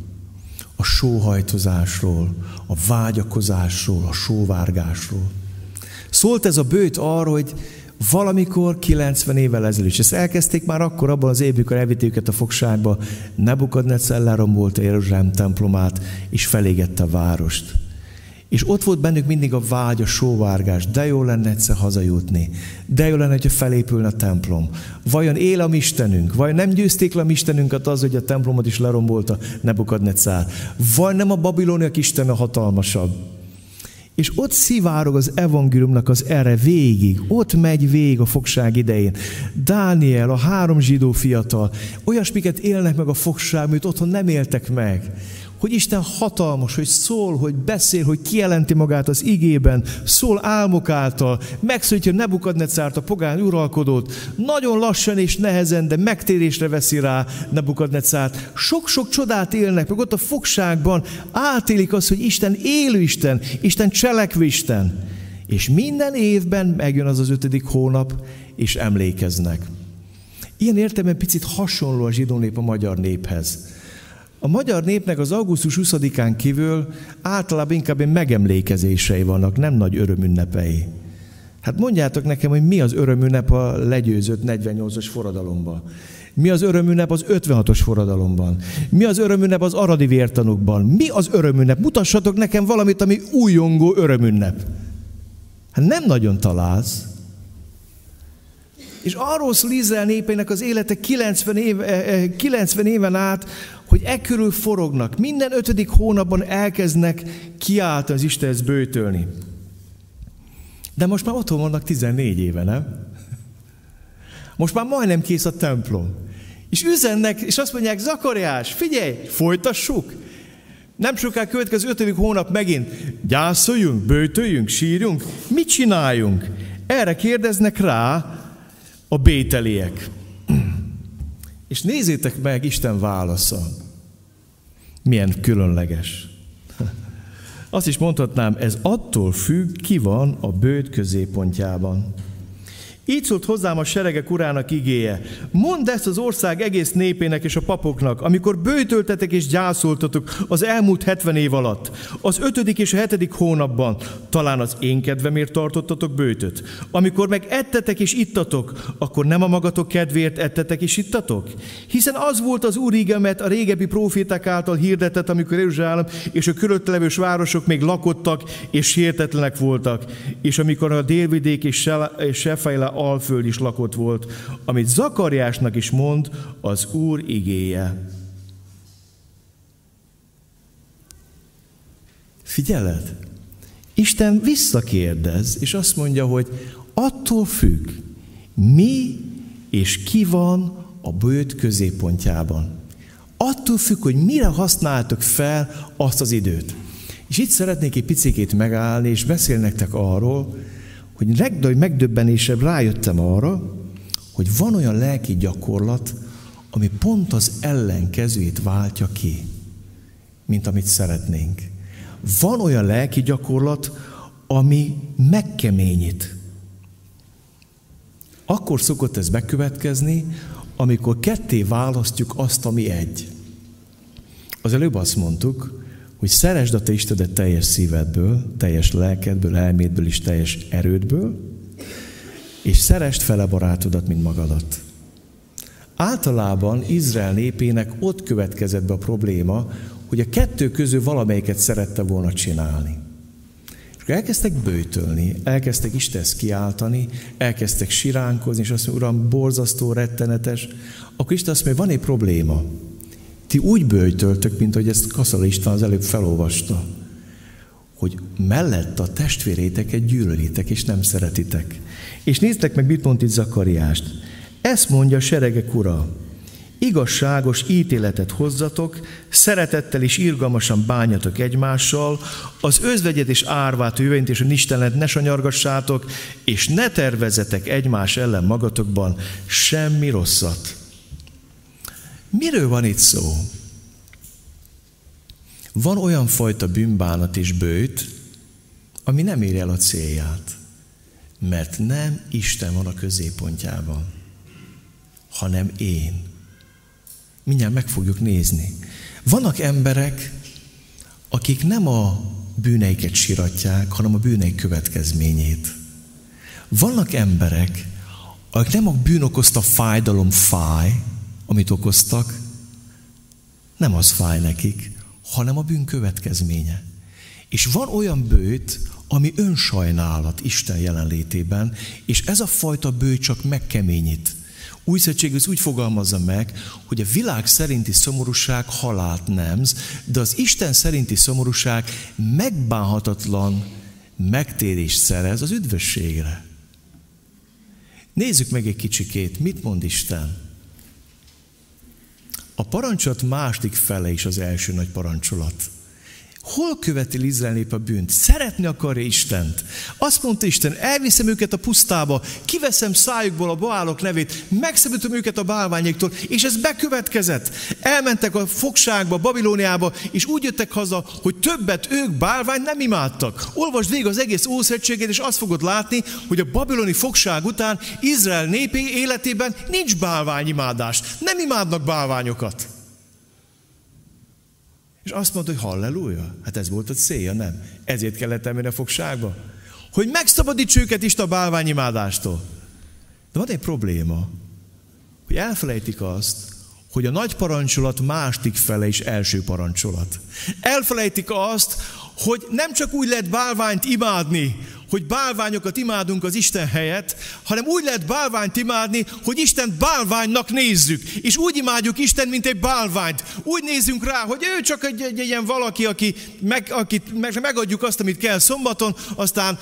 a sóhajtozásról, a vágyakozásról, a sóvárgásról. Szólt ez a böjt arról, hogy valamikor 90 évvel ezelőtt, és ezt elkezdték már akkor abban az évben, amikor elvitték őket a fogságba, Nebukadneccar lerombolta Jeruzsálem templomát, és felégette a várost. És ott volt bennük mindig a vágy, a sóvárgás. De jó lenne egyszer hazajutni. De jó lenne, hogyha felépülne a templom. Vajon él a mi Istenünk? Vajon nem győzték le a mi Istenünket az, hogy a templomot is lerombolta Nebukadneccar? Vajon nem a babiloniak istene hatalmasabb? És ott szivárog az evangéliumnak az ere végig. Ott megy végig a fogság idején. Dániel, a 3 zsidó fiatal, olyasmiket élnek meg a fogság, amit otthon nem éltek meg. Hogy Isten hatalmas, hogy szól, hogy beszél, hogy kijelenti magát az igében, szól álmok által, megszólítja Nebukadneccar, a pogány uralkodót, nagyon lassan és nehezen, de megtérésre veszi rá Nebukadneccar. Sok-sok csodát élnek, meg ott a fogságban átélik azt, hogy Isten élő Isten, Isten cselekvő Isten. És minden évben megjön az az 5. hónap, és emlékeznek. Ilyen értelemben picit hasonló a zsidó nép a magyar néphez. A magyar népnek az augusztus 20-án kívül általában inkább megemlékezései vannak, nem nagy örömünnepei. Hát mondjátok nekem, hogy mi az örömünnep a legyőzött 48-as forradalomban? Mi az örömünnep az 56-os forradalomban? Mi az örömünnep az aradi vértanúkban? Mi az örömünnep? Mutassatok nekem valamit, ami újongó örömünnep. Hát nem nagyon találsz. És arról szól Izrael népeinek az élete 90 éven át, hogy e körül forognak. Minden 5. hónapban elkezdnek kiáltani az Istenhez, böjtölni. De most már otthon vannak 14 éve, nem? Most már majdnem kész a templom. És üzennek, és azt mondják, Zakariás, figyelj, folytassuk! Nem soká következő 5. hónap megint. Gyászoljunk, böjtöljünk, sírjunk, mit csináljunk? Erre kérdeznek rá a bételiek. És nézzétek meg Isten válasza. Milyen különleges. Azt is mondhatnám, ez attól függ, ki van a böjt középpontjában. Így szólt hozzám a seregek urának igéje. Mondd ezt az ország egész népének és a papoknak, amikor böjtöltetek és gyászoltatok az elmúlt 70 év alatt, az 5. és a 7. hónapban, talán az én kedvemért tartottatok böjtöt. Amikor meg ettetek és ittatok, akkor nem a magatok kedvéért ettetek és ittatok? Hiszen az volt az Úr ígemet a régebbi próféták által hirdetett, amikor Jeruzsálem és a körülöttelevős városok még lakottak és sértetlenek voltak, és amikor a Délvidék és Sefála alföld is lakott volt, amit Zakariásnak is mond az Úr igéje. Figyeled? Isten visszakérdez, és azt mondja, hogy attól függ, mi és ki van a böjt középpontjában. Attól függ, hogy mire használtok fel azt az időt. És itt szeretnék egy picikét megállni, és beszélni nektek arról, hogy megdöbbenésebb rájöttem arra, hogy van olyan lelki gyakorlat, ami pont az ellenkezőjét váltja ki, mint amit szeretnénk. Van olyan lelki gyakorlat, ami megkeményít. Akkor szokott ez bekövetkezni, amikor ketté választjuk azt, ami egy. Az előbb azt mondtuk, hogy szeresd a te Istedet teljes szívedből, teljes lelkedből, elmédből és teljes erődből, és szeresd fele barátodat, mint magadat. Általában Izrael népének ott következett be a probléma, hogy a kettő közül valamelyiket szerette volna csinálni. És akkor elkezdtek böjtölni, elkezdtek Istenhez kiáltani, elkezdtek siránkozni, és azt mondja, Uram, borzasztó, rettenetes. Akkor Isten azt mondja, van egy probléma. Ti úgy böjtöltök, mint ahogy ezt Kaszala István az előbb felolvasta, hogy mellett a testvéreiteket gyűlölitek, és nem szeretitek. És néztek meg, mit mond itt Zakariást. Ezt mondja a seregek ura, igazságos ítéletet hozzatok, szeretettel és irgalmasan bánjatok egymással, az özvegyet és árvát, jövényt és a nisztelent ne sanyargassátok, és ne tervezzetek egymás ellen magatokban semmi rosszat. Miről van itt szó? Van olyan fajta bűnbánat és böjt, ami nem éri el a célját, mert nem Isten van a középpontjában, hanem én. Mindjárt meg fogjuk nézni. Vannak emberek, akik nem a bűneiket siratják, hanem a bűneik következményét. Vannak emberek, akik nem a bűn okozta fájdalom fáj, amit okoztak, nem az fáj nekik, hanem a bűn következménye. És van olyan böjt, ami önsajnálat Isten jelenlétében, és ez a fajta böjt csak megkeményít. Új Szövetségüsz úgy fogalmazza meg, hogy a világ szerinti szomorúság halált nemz, de az Isten szerinti szomorúság megbánhatatlan megtérést szerez az üdvösségre. Nézzük meg egy kicsikét, mit mond Isten? A parancsolat második fele is az első nagy parancsolat. Hol követi Izrael nép a bűnt? Szeretni akarja Istent. Azt mondta Isten, elviszem őket a pusztába, kiveszem szájukból a baálok nevét, megszabadítom őket a bálványéktól, és ez bekövetkezett. Elmentek a fogságba, Babilóniába, és úgy jöttek haza, hogy többet ők bálványt nem imádtak. Olvasd végig az egész Ószövetséget, és azt fogod látni, hogy a babiloni fogság után Izrael népi életében nincs bálványimádás. Nem imádnak bálványokat. És azt mondta, hogy halleluja, hát ez volt a célja, nem? Ezért kellett elmenni a fogságba. Hogy megszabadíts őket Isten a bálványimádástól. De van egy probléma, hogy elfelejtik azt, hogy a nagy parancsolat második fele is első parancsolat. Elfelejtik azt, hogy nem csak úgy lehet bálványt imádni, hogy bálványokat imádunk az Isten helyett, hanem úgy lehet bálványt imádni, hogy Isten bálványnak nézzük, és úgy imádjuk Isten, mint egy bálványt. Úgy nézzünk rá, hogy ő csak egy ilyen valaki, akit megadjuk azt, amit kell szombaton, aztán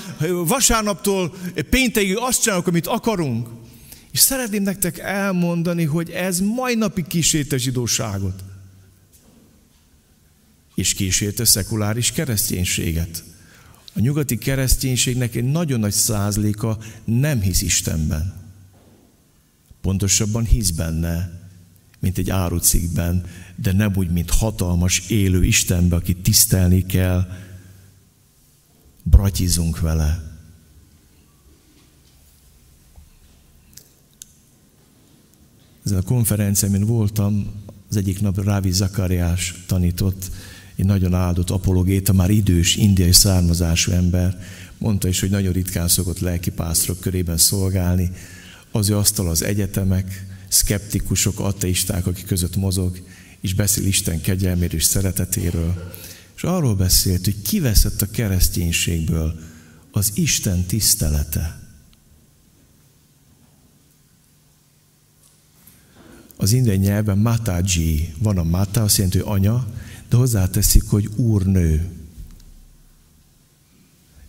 vasárnaptól péntekig azt csinálunk, amit akarunk. És szeretném nektek elmondani, hogy ez mai napig kísérte a zsidóságot. És kísérte a szekuláris kereszténységet. A nyugati kereszténységnek egy nagyon nagy százaléka nem hisz Istenben. Pontosabban hisz benne, mint egy árucikkben, de nem úgy, mint hatalmas, élő Istenbe, akit tisztelni kell. Bratyizunk vele. Ezen a konferencián, amin voltam, az egyik nap Rávi Zakariás tanított, egy nagyon áldott apologéta, már idős, indiai származású ember, mondta is, hogy nagyon ritkán szokott lelkipásztorok körében szolgálni. Az ő asztal az egyetemek, szkeptikusok, ateisták, akik között mozog, és beszél Isten kegyelméről és szeretetéről. És arról beszélt, hogy kiveszett a kereszténységből az Isten tisztelete. Az indiai nyelven Mataji, van a Mata, azt jelenti, hogy anya, de hozzáteszik, hogy úrnő.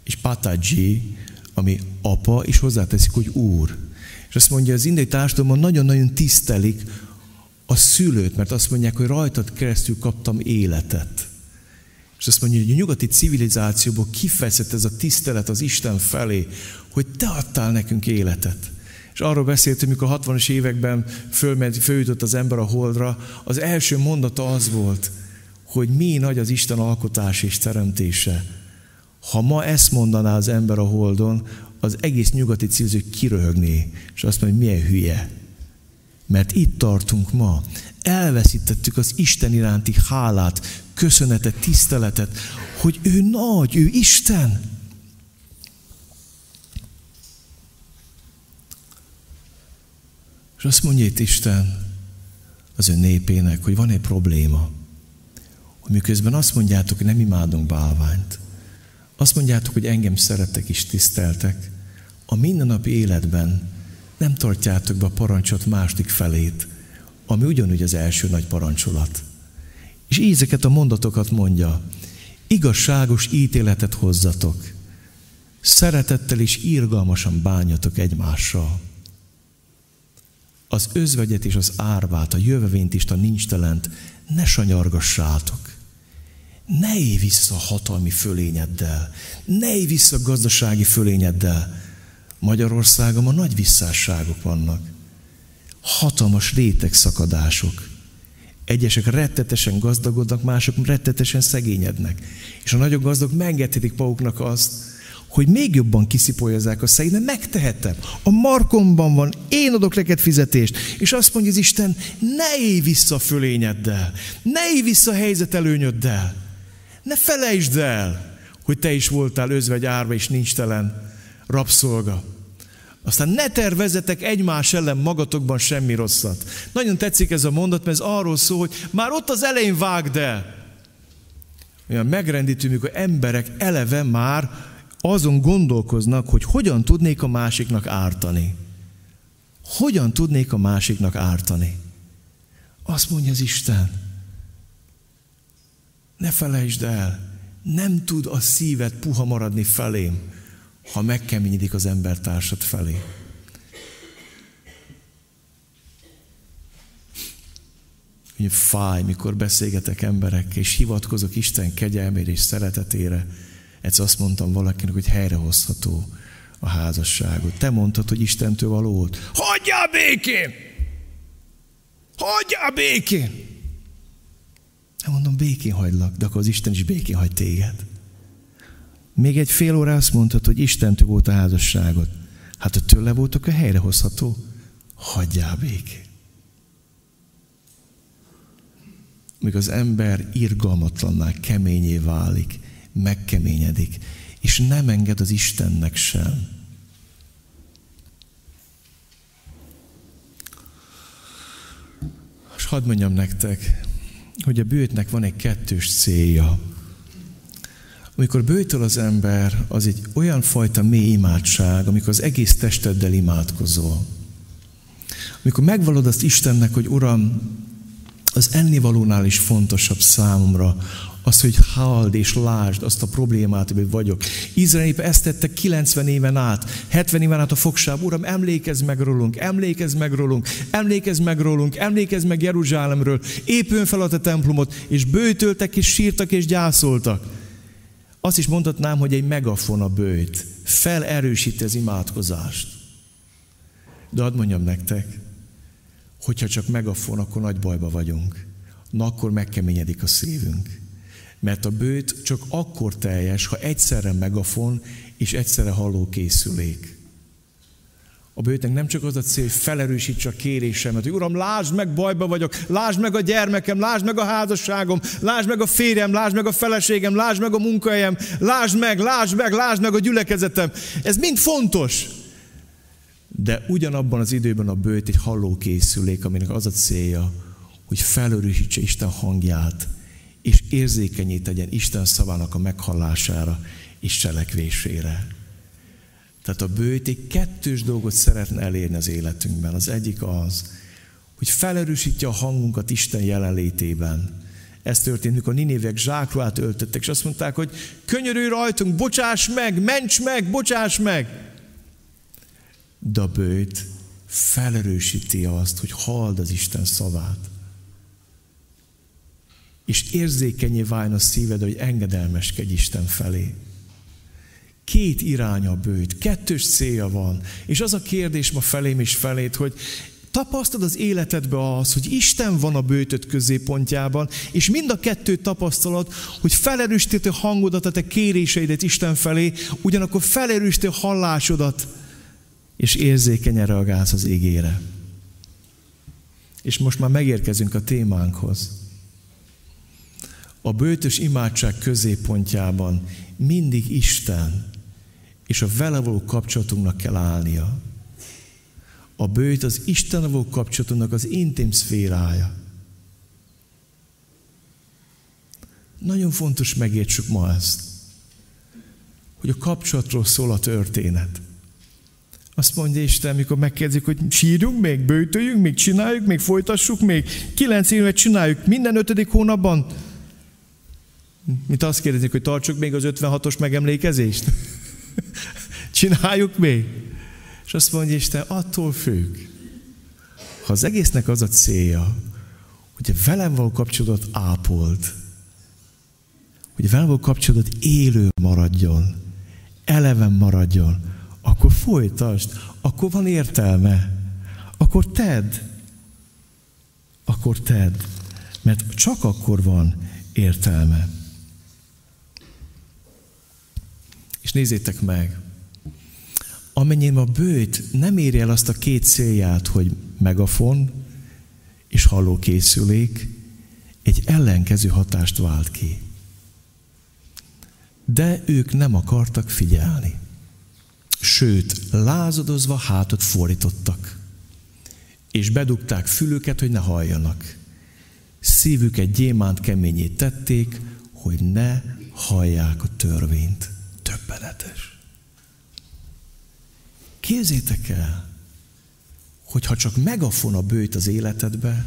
És Pataji, ami apa, és hozzáteszik, hogy úr. És azt mondja, az indiai társadalomban nagyon-nagyon tisztelik a szülőt, mert azt mondják, hogy rajtad keresztül kaptam életet. És azt mondja, hogy a nyugati civilizációból kifejezett ez a tisztelet az Isten felé, hogy te adtál nekünk életet. És arról beszéltünk, mikor a 60-as években följutott az ember a holdra, az első mondata az volt, hogy mi nagy az Isten alkotás és teremtése. Ha ma ezt mondaná az ember a holdon, az egész nyugati civilizáció kiröhögné, és azt mondja, hogy milyen hülye. Mert itt tartunk ma. Elveszítettük az Isten iránti hálát, köszönetet, tiszteletet, hogy ő nagy, ő Isten. És azt mondja itt Isten az ő népének, hogy van egy probléma. Miközben azt mondjátok, hogy nem imádunk bálványt, azt mondjátok, hogy engem szerettek és tiszteltek, a mindennapi életben nem tartjátok be a parancsot második felét, ami ugyanúgy az első nagy parancsolat. És így ezeket a mondatokat mondja, igazságos ítéletet hozzatok, szeretettel és irgalmasan bánjatok egymással. Az özvegyet és az árvát, a jövevényt és a nincstelent ne sanyargassátok. Ne élj vissza a hatalmi fölényeddel, ne élj vissza a gazdasági fölényeddel. Magyarországon ma nagy visszásságok vannak. Hatalmas rétegszakadások. Egyesek rettetesen gazdagodnak, mások rettetesen szegényednek. És a nagyobb gazdagok megengedhetik maguknak azt, hogy még jobban kiszipolyozzák a szegényt, mert megtehetem. A markomban van, én adok neked fizetést. És azt mondja az Isten, ne élj vissza a fölényeddel, ne élj vissza a helyzetelőnyöddel. Ne felejtsd el, hogy te is voltál özvegy, árva és nincstelen rabszolga. Aztán ne tervezzetek egymás ellen magatokban semmi rosszat. Nagyon tetszik ez a mondat, mert ez arról szól, hogy már ott az elején vágd el. Olyan megrendítő, mikor emberek eleve már azon gondolkoznak, hogy hogyan tudnék a másiknak ártani. Hogyan tudnék a másiknak ártani? Azt mondja az Isten, ne felejtsd el, Nem tud a szíved puha maradni felém, ha megkeményedik az embertársad felé. Fáj, mikor beszélgetek emberek, és hivatkozok Isten kegyelmére és szeretetére. Egyszer azt mondtam valakinek, hogy helyrehozható a házasságot. Te mondtad, hogy Istentől való volt. Hagyjál békén! Hagyjál békén! Nem mondom, békén hagylak, de akkor az Isten is békén hagy téged. Még egy fél óra azt mondtad, hogy Istentől volt a házasságot. Hát, ha tőle volt, akkor helyrehozható. Hagyjál békén! Míg az ember irgalmatlanná, keményé válik, megkeményedik, és nem enged az Istennek sem. És hadd mondjam nektek, hogy a bűtnek van egy kettős célja. Amikor bűtöl az ember, az egy olyan fajta mély imádság, amikor az egész testeddel imádkozol. Amikor megvallod azt Istennek, hogy Uram, az ennivalónál is fontosabb számomra az, hogy halld és lásd azt a problémát, hogy vagyok. Izrael ezt tette 90 éven át, 70 éven át a fogságban. Uram, emlékezz meg rólunk, emlékezz meg rólunk, emlékezz meg rólunk, emlékezz meg Jeruzsálemről. Épüljön fel a te templomot, és böjtöltek, és sírtak, és gyászoltak. Azt is mondhatnám, hogy egy megafon a böjt. Felerősíti az imádkozást. De hadd mondjam nektek, hogyha csak megafon, akkor nagy bajba vagyunk. Na, akkor megkeményedik a szívünk. Mert a bőt csak akkor teljes, ha egyszerre megafon és egyszerre hallókészülék. A bőtnek nem csak az a cél, hogy felerősítse a kérésemet, hogy Uram, lásd meg, bajba vagyok, lásd meg a gyermekem, lásd meg a házasságom, lásd meg a férjem, lásd meg a feleségem, lásd meg a munkahelyem, lásd meg, lásd meg, lásd meg a gyülekezetem. Ez mind fontos. De ugyanabban az időben a böjt egy hallókészülék, aminek az a célja, hogy felerősítse Isten hangját, és érzékenyé tegyen Isten szavának a meghallására és cselekvésére. Tehát a böjt egy kettős dolgot szeretne elérni az életünkben. Az egyik az, hogy felerősítje a hangunkat Isten jelenlétében. Ez történt, mikor Ninivék zsákruhát öltöttek, és azt mondták, hogy könyörülj rajtunk, bocsáss meg, ments meg, bocsáss meg! De a böjt felerősíti azt, hogy halld az Isten szavát. És érzékenyé váljon a szíved, hogy engedelmeskedj Isten felé. Két irány a böjt, kettős célja van. És az a kérdés ma felém és felét, hogy tapasztald az életedbe az, hogy Isten van a böjtöd középpontjában, és mind a kettőt tapasztalod, hogy felerősíti a hangodat, a te kéréseidet Isten felé, ugyanakkor felerősíti a hallásodat, és érzékenyen reagálsz az igére. És most már megérkezünk a témánkhoz. A böjtös imádság középpontjában mindig Isten és a vele való kapcsolatunknak kell állnia. A böjt az Istennel való kapcsolatunknak az intim szférája. Nagyon fontos megértsük ma ezt, hogy a kapcsolatról szól a történet. Azt mondja Isten, amikor megkérdezik, hogy sírjunk még, böjtöljünk még, csináljuk még, folytassuk még, 9 évet csináljuk, minden 5. hónapban. Mint azt kérdezik, hogy tartsuk még az 56-os megemlékezést? Csináljuk még? És azt mondja Isten, attól függ, ha az egésznek az a célja, hogy a velem való kapcsolatot ápold, hogy a velem való kapcsolat élő maradjon, eleven maradjon, akkor folytasd, akkor van értelme, akkor tedd, mert csak akkor van értelme. És nézzétek meg, amennyiben a böjt nem éri el azt a két célját, hogy megafon és hallókészülék, egy ellenkező hatást vált ki. De ők nem akartak figyelni. Sőt, lázadozva hátat fordítottak, és bedugták fülüket, hogy ne halljanak. Szívüket gyémánt keményé tették, hogy ne hallják a törvényt. Többenetes. Képzétek el, hogy ha csak megafon a böjt az életedbe,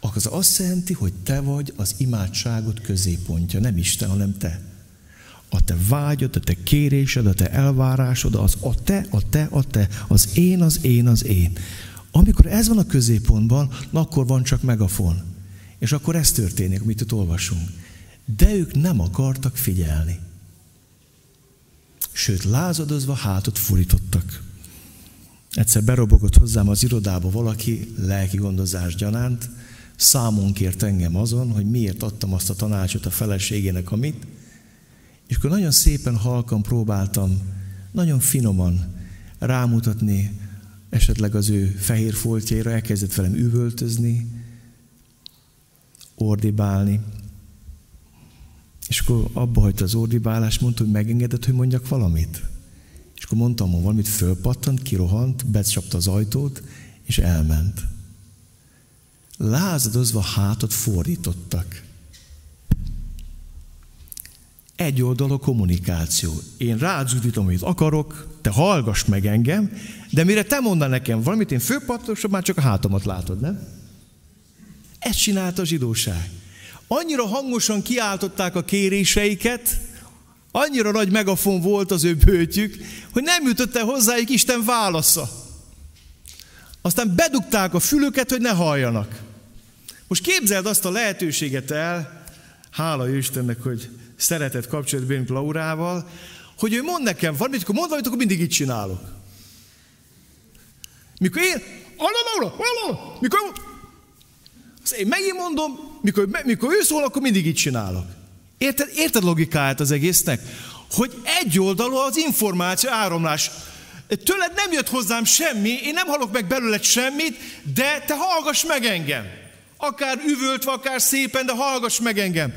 akkor az azt jelenti, hogy te vagy az imádságot középpontja, nem Isten, hanem te. a te vágyod, a te kérésed, a te elvárásod, az a te, az én. Amikor ez van a középpontban, na akkor van csak megafon. És akkor ez történik, amit itt olvasunk. De ők nem akartak figyelni. Sőt, lázadozva hátat fordítottak. Egyszer berobogott hozzám az irodába valaki, lelki gondozás gyanánt, számon kért engem azon, hogy miért adtam azt a tanácsot a feleségének, amit, és akkor nagyon szépen halkan próbáltam, nagyon finoman rámutatni esetleg az ő fehér foltjaira, elkezdett velem üvöltözni, ordibálni. És akkor abba hagyta az ordibálást, mondta, hogy megengedett, hogy mondjak valamit. És akkor mondtam, hogy valamit fölpattant, kirohant, becsapta az ajtót, és elment. Lázadozva hátat fordítottak. Egyoldalú kommunikáció. Én rád zúdítom, amit akarok, te hallgass meg engem, de mire te mondd nekem valamit, én fölpattanok, már csak a hátamat látod, nem? Ezt csinálta a zsidóság. Annyira hangosan kiáltották a kéréseiket, annyira nagy megafon volt az ő bőtjük, hogy nem jutott el hozzájuk Isten válasza. Aztán bedugták a fülüket, hogy ne halljanak. Most képzeld azt a lehetőséget el, hála Istennek, hogy szeretett kapcsolatban Laurával, hogy ő mond nekem valamit, akkor mond valamit, akkor mindig így csinálok. Mikor én... Én megint mondom, mikor ő szól, akkor mindig így csinálok. Érted logikáját az egésznek? Hogy egyoldalú az információ áramlás. Tőled nem jött hozzám semmi, én nem hallok meg belőled semmit, de te hallgass meg engem. Akár üvöltve, akár szépen, de hallgass meg engem.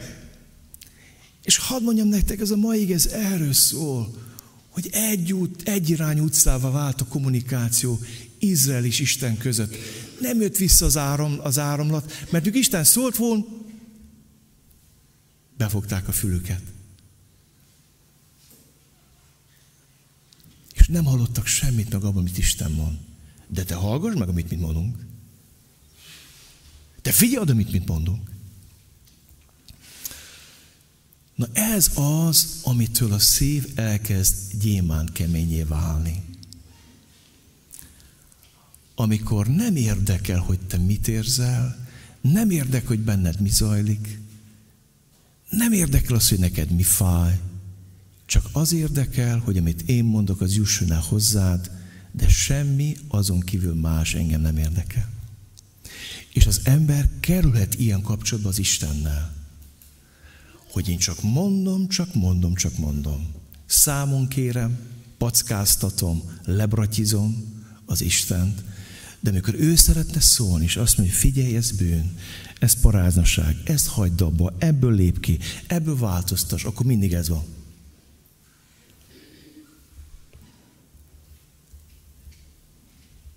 És hadd mondjam nektek, ez a mai ez erről szól, hogy egyirányú utcává vált a kommunikáció Izrael és Isten között. Nem jött vissza az áramlat, mert ők Isten szólt volna, befogták a fülüket. És nem hallottak semmit meg abban, amit Isten mond. De te hallgass meg, amit mit mondunk. Te figyeld, amit mit mondunk. Na ez az, amitől a szív elkezd gyémánt keményé válni. Amikor nem érdekel, hogy te mit érzel, nem érdekel, hogy benned mi zajlik, nem érdekel az, hogy neked mi fáj, csak az érdekel, hogy amit én mondok, az jusson el hozzád, de semmi azon kívül más engem nem érdekel. És az ember kerülhet ilyen kapcsolatba az Istennel, hogy én csak mondom. Számon kérem, packáztatom, lebratizom az Istent, de amikor ő szeretne szólni, és azt mondja, figyelj, ez bűn, ez paráznaság, ezt hagyd abba, ebből lép ki, ebből változtass, akkor mindig ez van.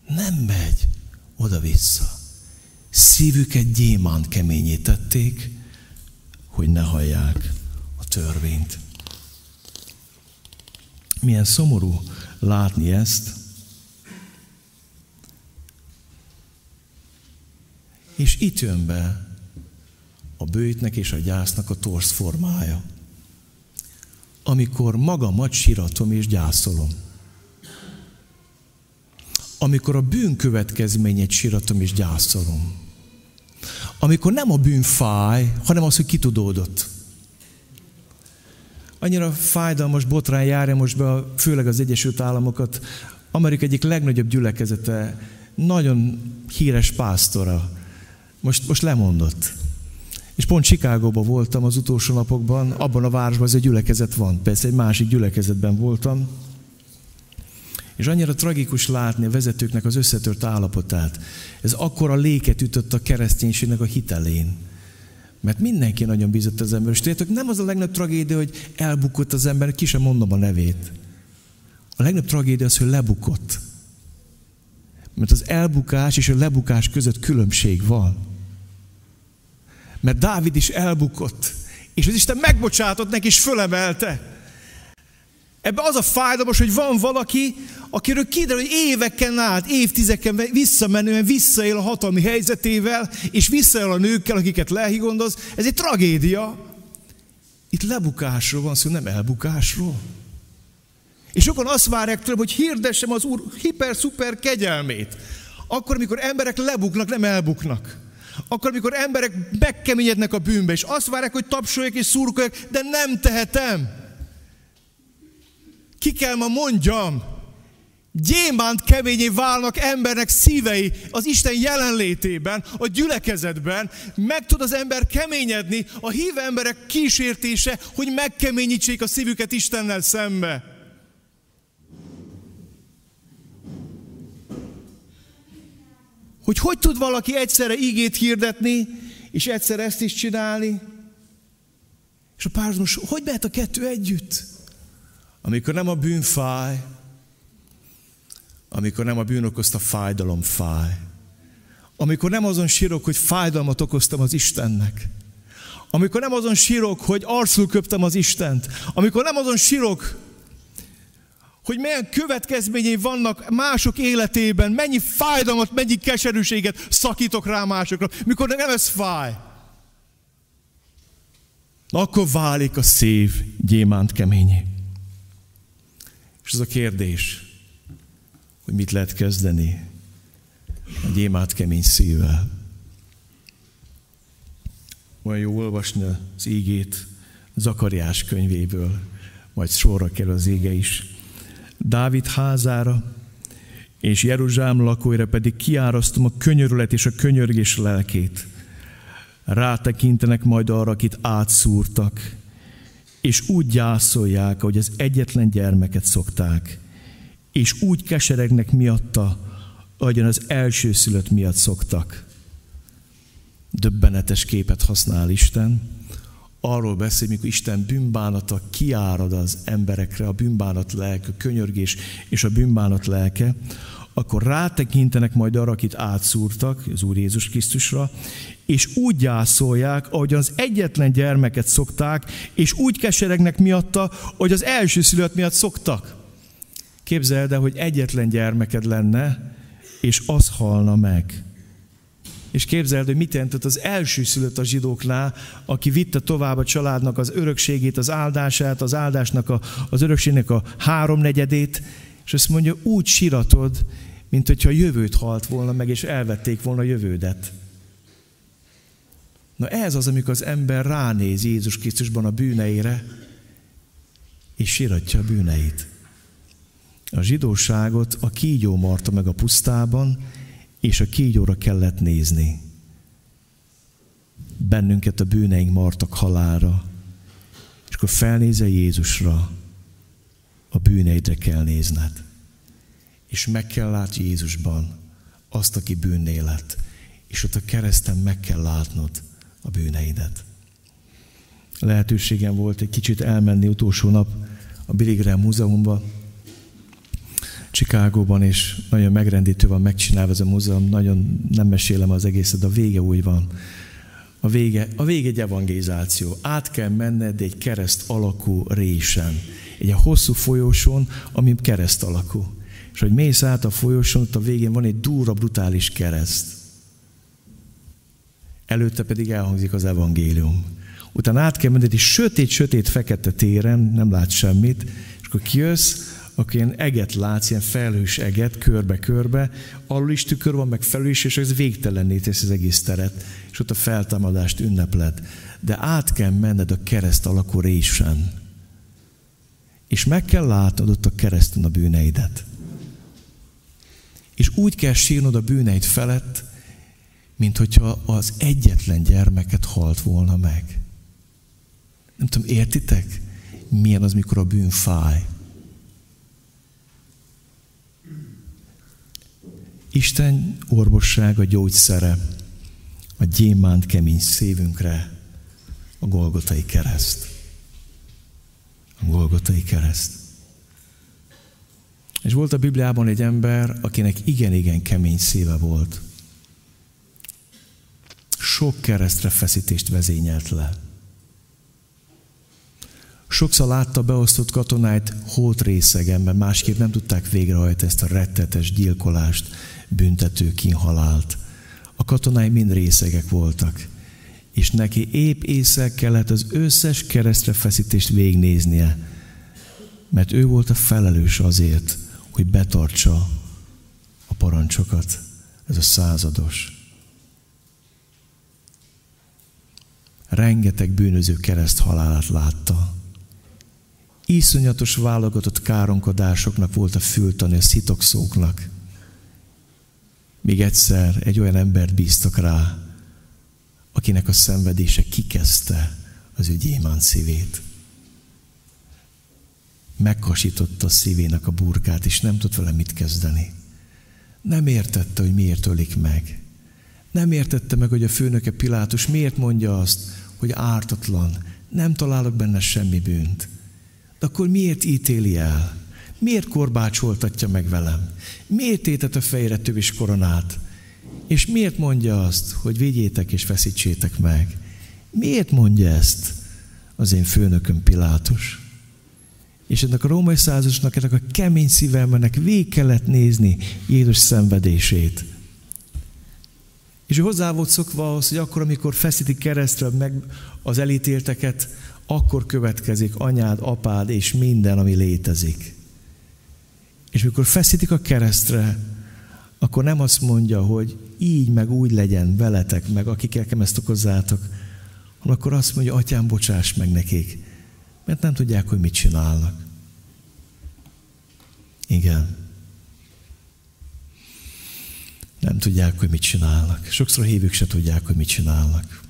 Nem megy oda-vissza. Szívüket gyémánt keményé tették, hogy ne hallják a törvényt. Milyen szomorú látni ezt, és itt jön be a bőjtnek és a gyásznak a torz formája. Amikor magamat síratom és gyászolom. Amikor a bűn következményét síratom és gyászolom. Amikor nem a bűn fáj, hanem az, hogy kitudódott. Annyira fájdalmas botrány járja most be, főleg az Egyesült Államokat. Amerika egyik legnagyobb gyülekezete, nagyon híres pásztora. Most lemondott. És pont Chicagóban voltam az utolsó napokban, abban a városban ez egy gyülekezet van, persze egy másik gyülekezetben voltam. És annyira tragikus látni a vezetőknek az összetört állapotát. Ez akkora léket ütött a kereszténységnek a hitelén. Mert mindenki nagyon bízott az ember. És tudjátok, nem az a legnagyobb tragédia, hogy elbukott az ember, ki sem mondom a nevét. A legnagyobb tragédia az, hogy lebukott. Mert az elbukás és a lebukás között különbség van. Mert Dávid is elbukott, és az Isten megbocsátott neki, és fölemelte. Ebben az a fájdalmas, hogy van valaki, akiről kiderül, hogy éveken át, évtizeken visszamenően visszaél a hatalmi helyzetével, és visszaél a nőkkel, akiket lelkigondoz. Ez egy tragédia. Itt lebukásról van szó, nem elbukásról. És sokan azt várják tőlem, hogy hirdessem az Úr hiper-szuper kegyelmét. Akkor, amikor emberek lebuknak, nem elbuknak. Akkor, amikor emberek megkeményednek a bűnbe, és azt várják, hogy tapsoljak és szurkoljak, de nem tehetem. Ki kell ma mondjam? Gyémánt keményé válnak embernek szívei az Isten jelenlétében, a gyülekezetben. Meg tud az ember keményedni, a hívő emberek kísértése, hogy megkeményítsék a szívüket Istennel szembe. Hogy tud valaki egyszerre ígét hirdetni, és egyszerre ezt is csinálni? És a párhuzamos, hogy mehet a kettő együtt? Amikor nem a bűn fáj, amikor nem a bűn okozta fájdalom fáj, amikor nem azon sírok, hogy fájdalmat okoztam az Istennek, amikor nem azon sírok, hogy arcul köptem az Istent, amikor nem azon sírok, hogy milyen következményei vannak mások életében, mennyi fájdalmat, mennyi keserűséget szakítok rá másokra, mikor nem ez fáj. Akkor válik a szív gyémánt keményé. És az a kérdés, hogy mit lehet kezdeni a gyémánt kemény szívvel. Olyan jó olvasni az ígét Zakariás könyvéből, majd sorra kell az ége is. Dávid házára és Jeruzsálem lakóira pedig kiárasztom a könyörület és a könyörgés lelkét. Rátekintenek majd arra, akit átszúrtak, és úgy gyászolják, ahogy az egyetlen gyermeket szokták, és úgy keseregnek miatta, ahogyan az elsőszülött miatt szoktak. Döbbenetes képet használ Isten. Arról beszél, mikor Isten bűnbánata kiárad az emberekre, a bűnbánat lelke, a könyörgés és a bűnbánat lelke, akkor rátekintenek majd arra, akit átszúrtak, az Úr Jézus Krisztusra, és úgy gyászolják, ahogyan az egyetlen gyermeket szokták, és úgy keseregnek miatta, hogy az elsőszülött miatt szoktak. Képzeld el, hogy egyetlen gyermeked lenne, és az halna meg. És képzeld, hogy mit jelentett az elsőszülött a zsidóknál, aki vitte tovább a családnak az örökségét, az áldását, az áldásnak, az örökségnek a 3/4, és azt mondja, úgy siratod, mint hogyha a jövőt halt volna meg, és elvették volna a jövődet. Na ez az, amikor az ember ránéz Jézus Krisztusban a bűneire, és siratja a bűneit. A zsidóságot a kígyó marta meg a pusztában, és a kígyóra kellett nézni. Bennünket a bűneink martak halálra, és akkor felnézel Jézusra, a bűneidre kell nézned. És meg kell látni Jézusban azt, aki bűnné lett, és ott a kereszten meg kell látnod a bűneidet. Lehetőségem volt egy kicsit elmenni utolsó nap a Billy Graham Múzeumba, Chicagóban, és nagyon megrendítő van megcsinálva ez a múzeum, nagyon nem mesélem az egészet, a vége úgy van. A vége egy evangelizáció. Át kell menned egy kereszt alakú résen, egy hosszú folyosón, ami kereszt alakú. És hogy mész át a folyosón, ott a végén van egy durva, brutális kereszt. Előtte pedig elhangzik az evangélium. Utána át kell menned egy sötét-sötét fekete téren, nem látsz semmit, és akkor kijössz, akkor ilyen eget látsz, ilyen felhős eget, körbe-körbe, alul is tükör van, meg felül is, és ez végtelenné tesz az egész teret, és ott a feltámadást ünnepled. De át kell menned a kereszt alakú résen, és meg kell látnod ott a kereszten a bűneidet. És úgy kell sírnod a bűneid felett, mint hogyha az egyetlen gyermeket halt volna meg. Nem tudom, értitek? Milyen az, mikor a bűn fáj? Isten orvossága, gyógyszere a gyémánt kemény szívünkre a golgotai kereszt. A golgotai kereszt. És volt a Bibliában egy ember, akinek igen-igen kemény szíve volt. Sok keresztre feszítést vezényelt le. Sokszor látta beosztott katonáit holtrészegenben, másképp nem tudták végrehajtani ezt a rettetes gyilkolást, büntető kínhalált. A katonái mind részegek voltak, és neki épp észre kellett az összes keresztre feszítést végignéznie, mert ő volt a felelős azért, hogy betartsa a parancsokat. Ez a százados. Rengeteg bűnöző kereszt halálát látta. Iszonyatos válogatott káronkodásoknak volt a fültanúja, szitokszóknak. Még egyszer egy olyan embert bíztak rá, akinek a szenvedése kikezdte az ő gyémánt szívét. Megkasította a szívének a burkát, és nem tudott vele mit kezdeni. Nem értette, hogy miért ölik meg. Nem értette meg, hogy a főnöke Pilátus miért mondja azt, hogy ártatlan, nem találok benne semmi bűnt. De akkor miért ítéli el? Miért korbácsoltatja meg velem? Miért tétet a fejre tövis koronát? És miért mondja azt, hogy vigyétek és feszítsétek meg? Miért mondja ezt az én főnököm Pilátus? És ennek a római századosnak, ennek a kemény szívelmenek végig kellett nézni Jézus szenvedését. És ő hozzá volt szokva ahhoz, hogy akkor, amikor feszítik keresztre meg az elítélteket, akkor következik anyád, apád és minden, ami létezik. És mikor feszítik a keresztre, akkor nem azt mondja, hogy így meg úgy legyen veletek, meg akik nekem ezt okozzátok, hanem akkor azt mondja, atyám, bocsáss meg nekik, mert nem tudják, hogy mit csinálnak. Igen. Nem tudják, hogy mit csinálnak. Sokszor a hívők se tudják, hogy mit csinálnak.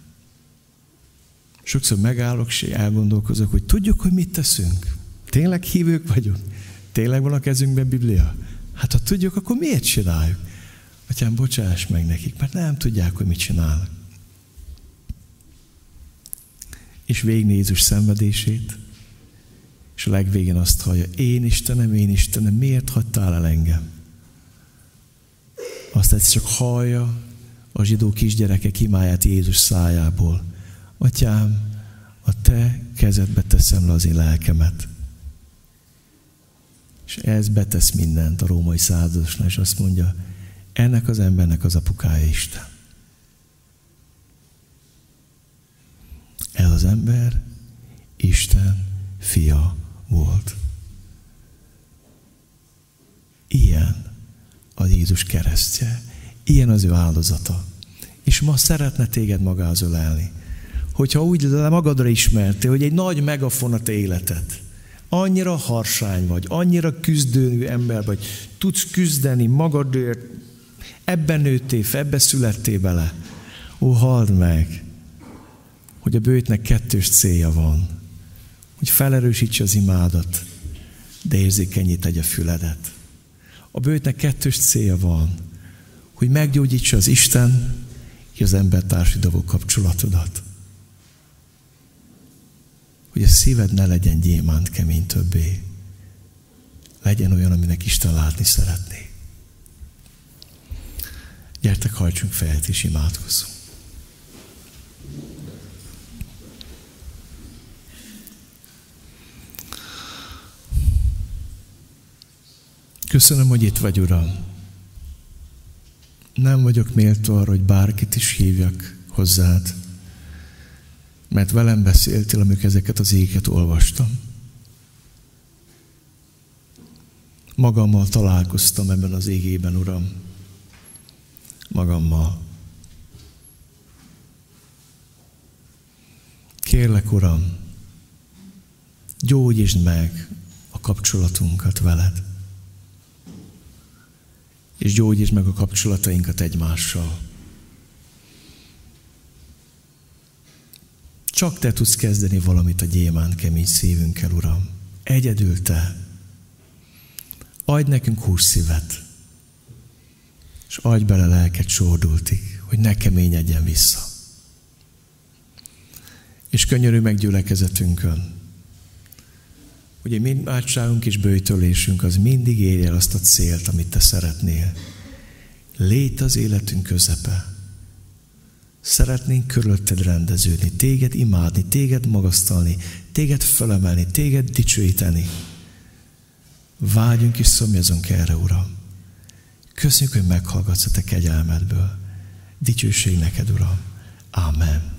Sokszor megállok, és elgondolkozok, hogy tudjuk, hogy mit teszünk. Tényleg hívők vagyunk? Tényleg van a kezünkben Biblia? Hát ha tudjuk, akkor miért csináljuk? Atyám, bocsáss meg nekik, mert nem tudják, hogy mit csinálnak. És végignézi Jézus szenvedését, és a legvégén azt hallja, én Istenem, miért hagytál el engem? Azt egyszer csak hallja a zsidó kisgyerekek imáját Jézus szájából. Atyám, a te kezedbe teszem le az én lelkemet. És ez betesz mindent a római századosnál, és azt mondja, ennek az embernek az apukája Isten. Ez az ember Isten fia volt. Ilyen az Jézus keresztje, ilyen az ő áldozata. És ma szeretne téged magához ölelni, hogyha úgy magadra ismertél, hogy egy nagy megafon a te életed. Annyira harsány vagy, annyira küzdőnő ember vagy, tudsz küzdeni magadért, ebben nőttél fel, ebbe születtél bele. Ó, halld meg, hogy a bőtnek kettős célja van, hogy felerősítse az imádat, de érzékenyé tegye a füledet. A bőtnek kettős célja van, hogy meggyógyítsa az Isten és az embertársi dolgok kapcsolatodat. Hogy a szíved ne legyen gyémánt kemény többé. Legyen olyan, aminek Isten látni szeretné. Gyertek, hajtsunk fejet és imádkozzunk. Köszönöm, hogy itt vagy, Uram. Nem vagyok méltó arra, hogy bárkit is hívjak hozzád, mert velem beszéltél, amikor ezeket az éket olvastam. Magammal találkoztam ebben az égében, Uram. Magammal. Kérlek, Uram, gyógyítsd meg a kapcsolatunkat veled. És gyógyítsd meg a kapcsolatainkat egymással. Csak te tudsz kezdeni valamit a gyémánt kemény szívünkkel, Uram. Egyedül te. Adj nekünk hússzívet, és adj bele lelket csordultig, hogy ne keményedjen vissza. És könyörülj meg gyülekezetünkön, hogy imádságunk és böjtölésünk az mindig érje el azt a célt, amit te szeretnél. Légy az életünk közepe. Szeretnénk körülötted rendeződni, téged imádni, téged magasztalni, téged fölemelni, téged dicsőíteni. Vágyunk és szomjazunk erre, Uram. Köszönjük, hogy meghallgatsz a te kegyelmedből. Dicsőség neked, Uram. Ámen.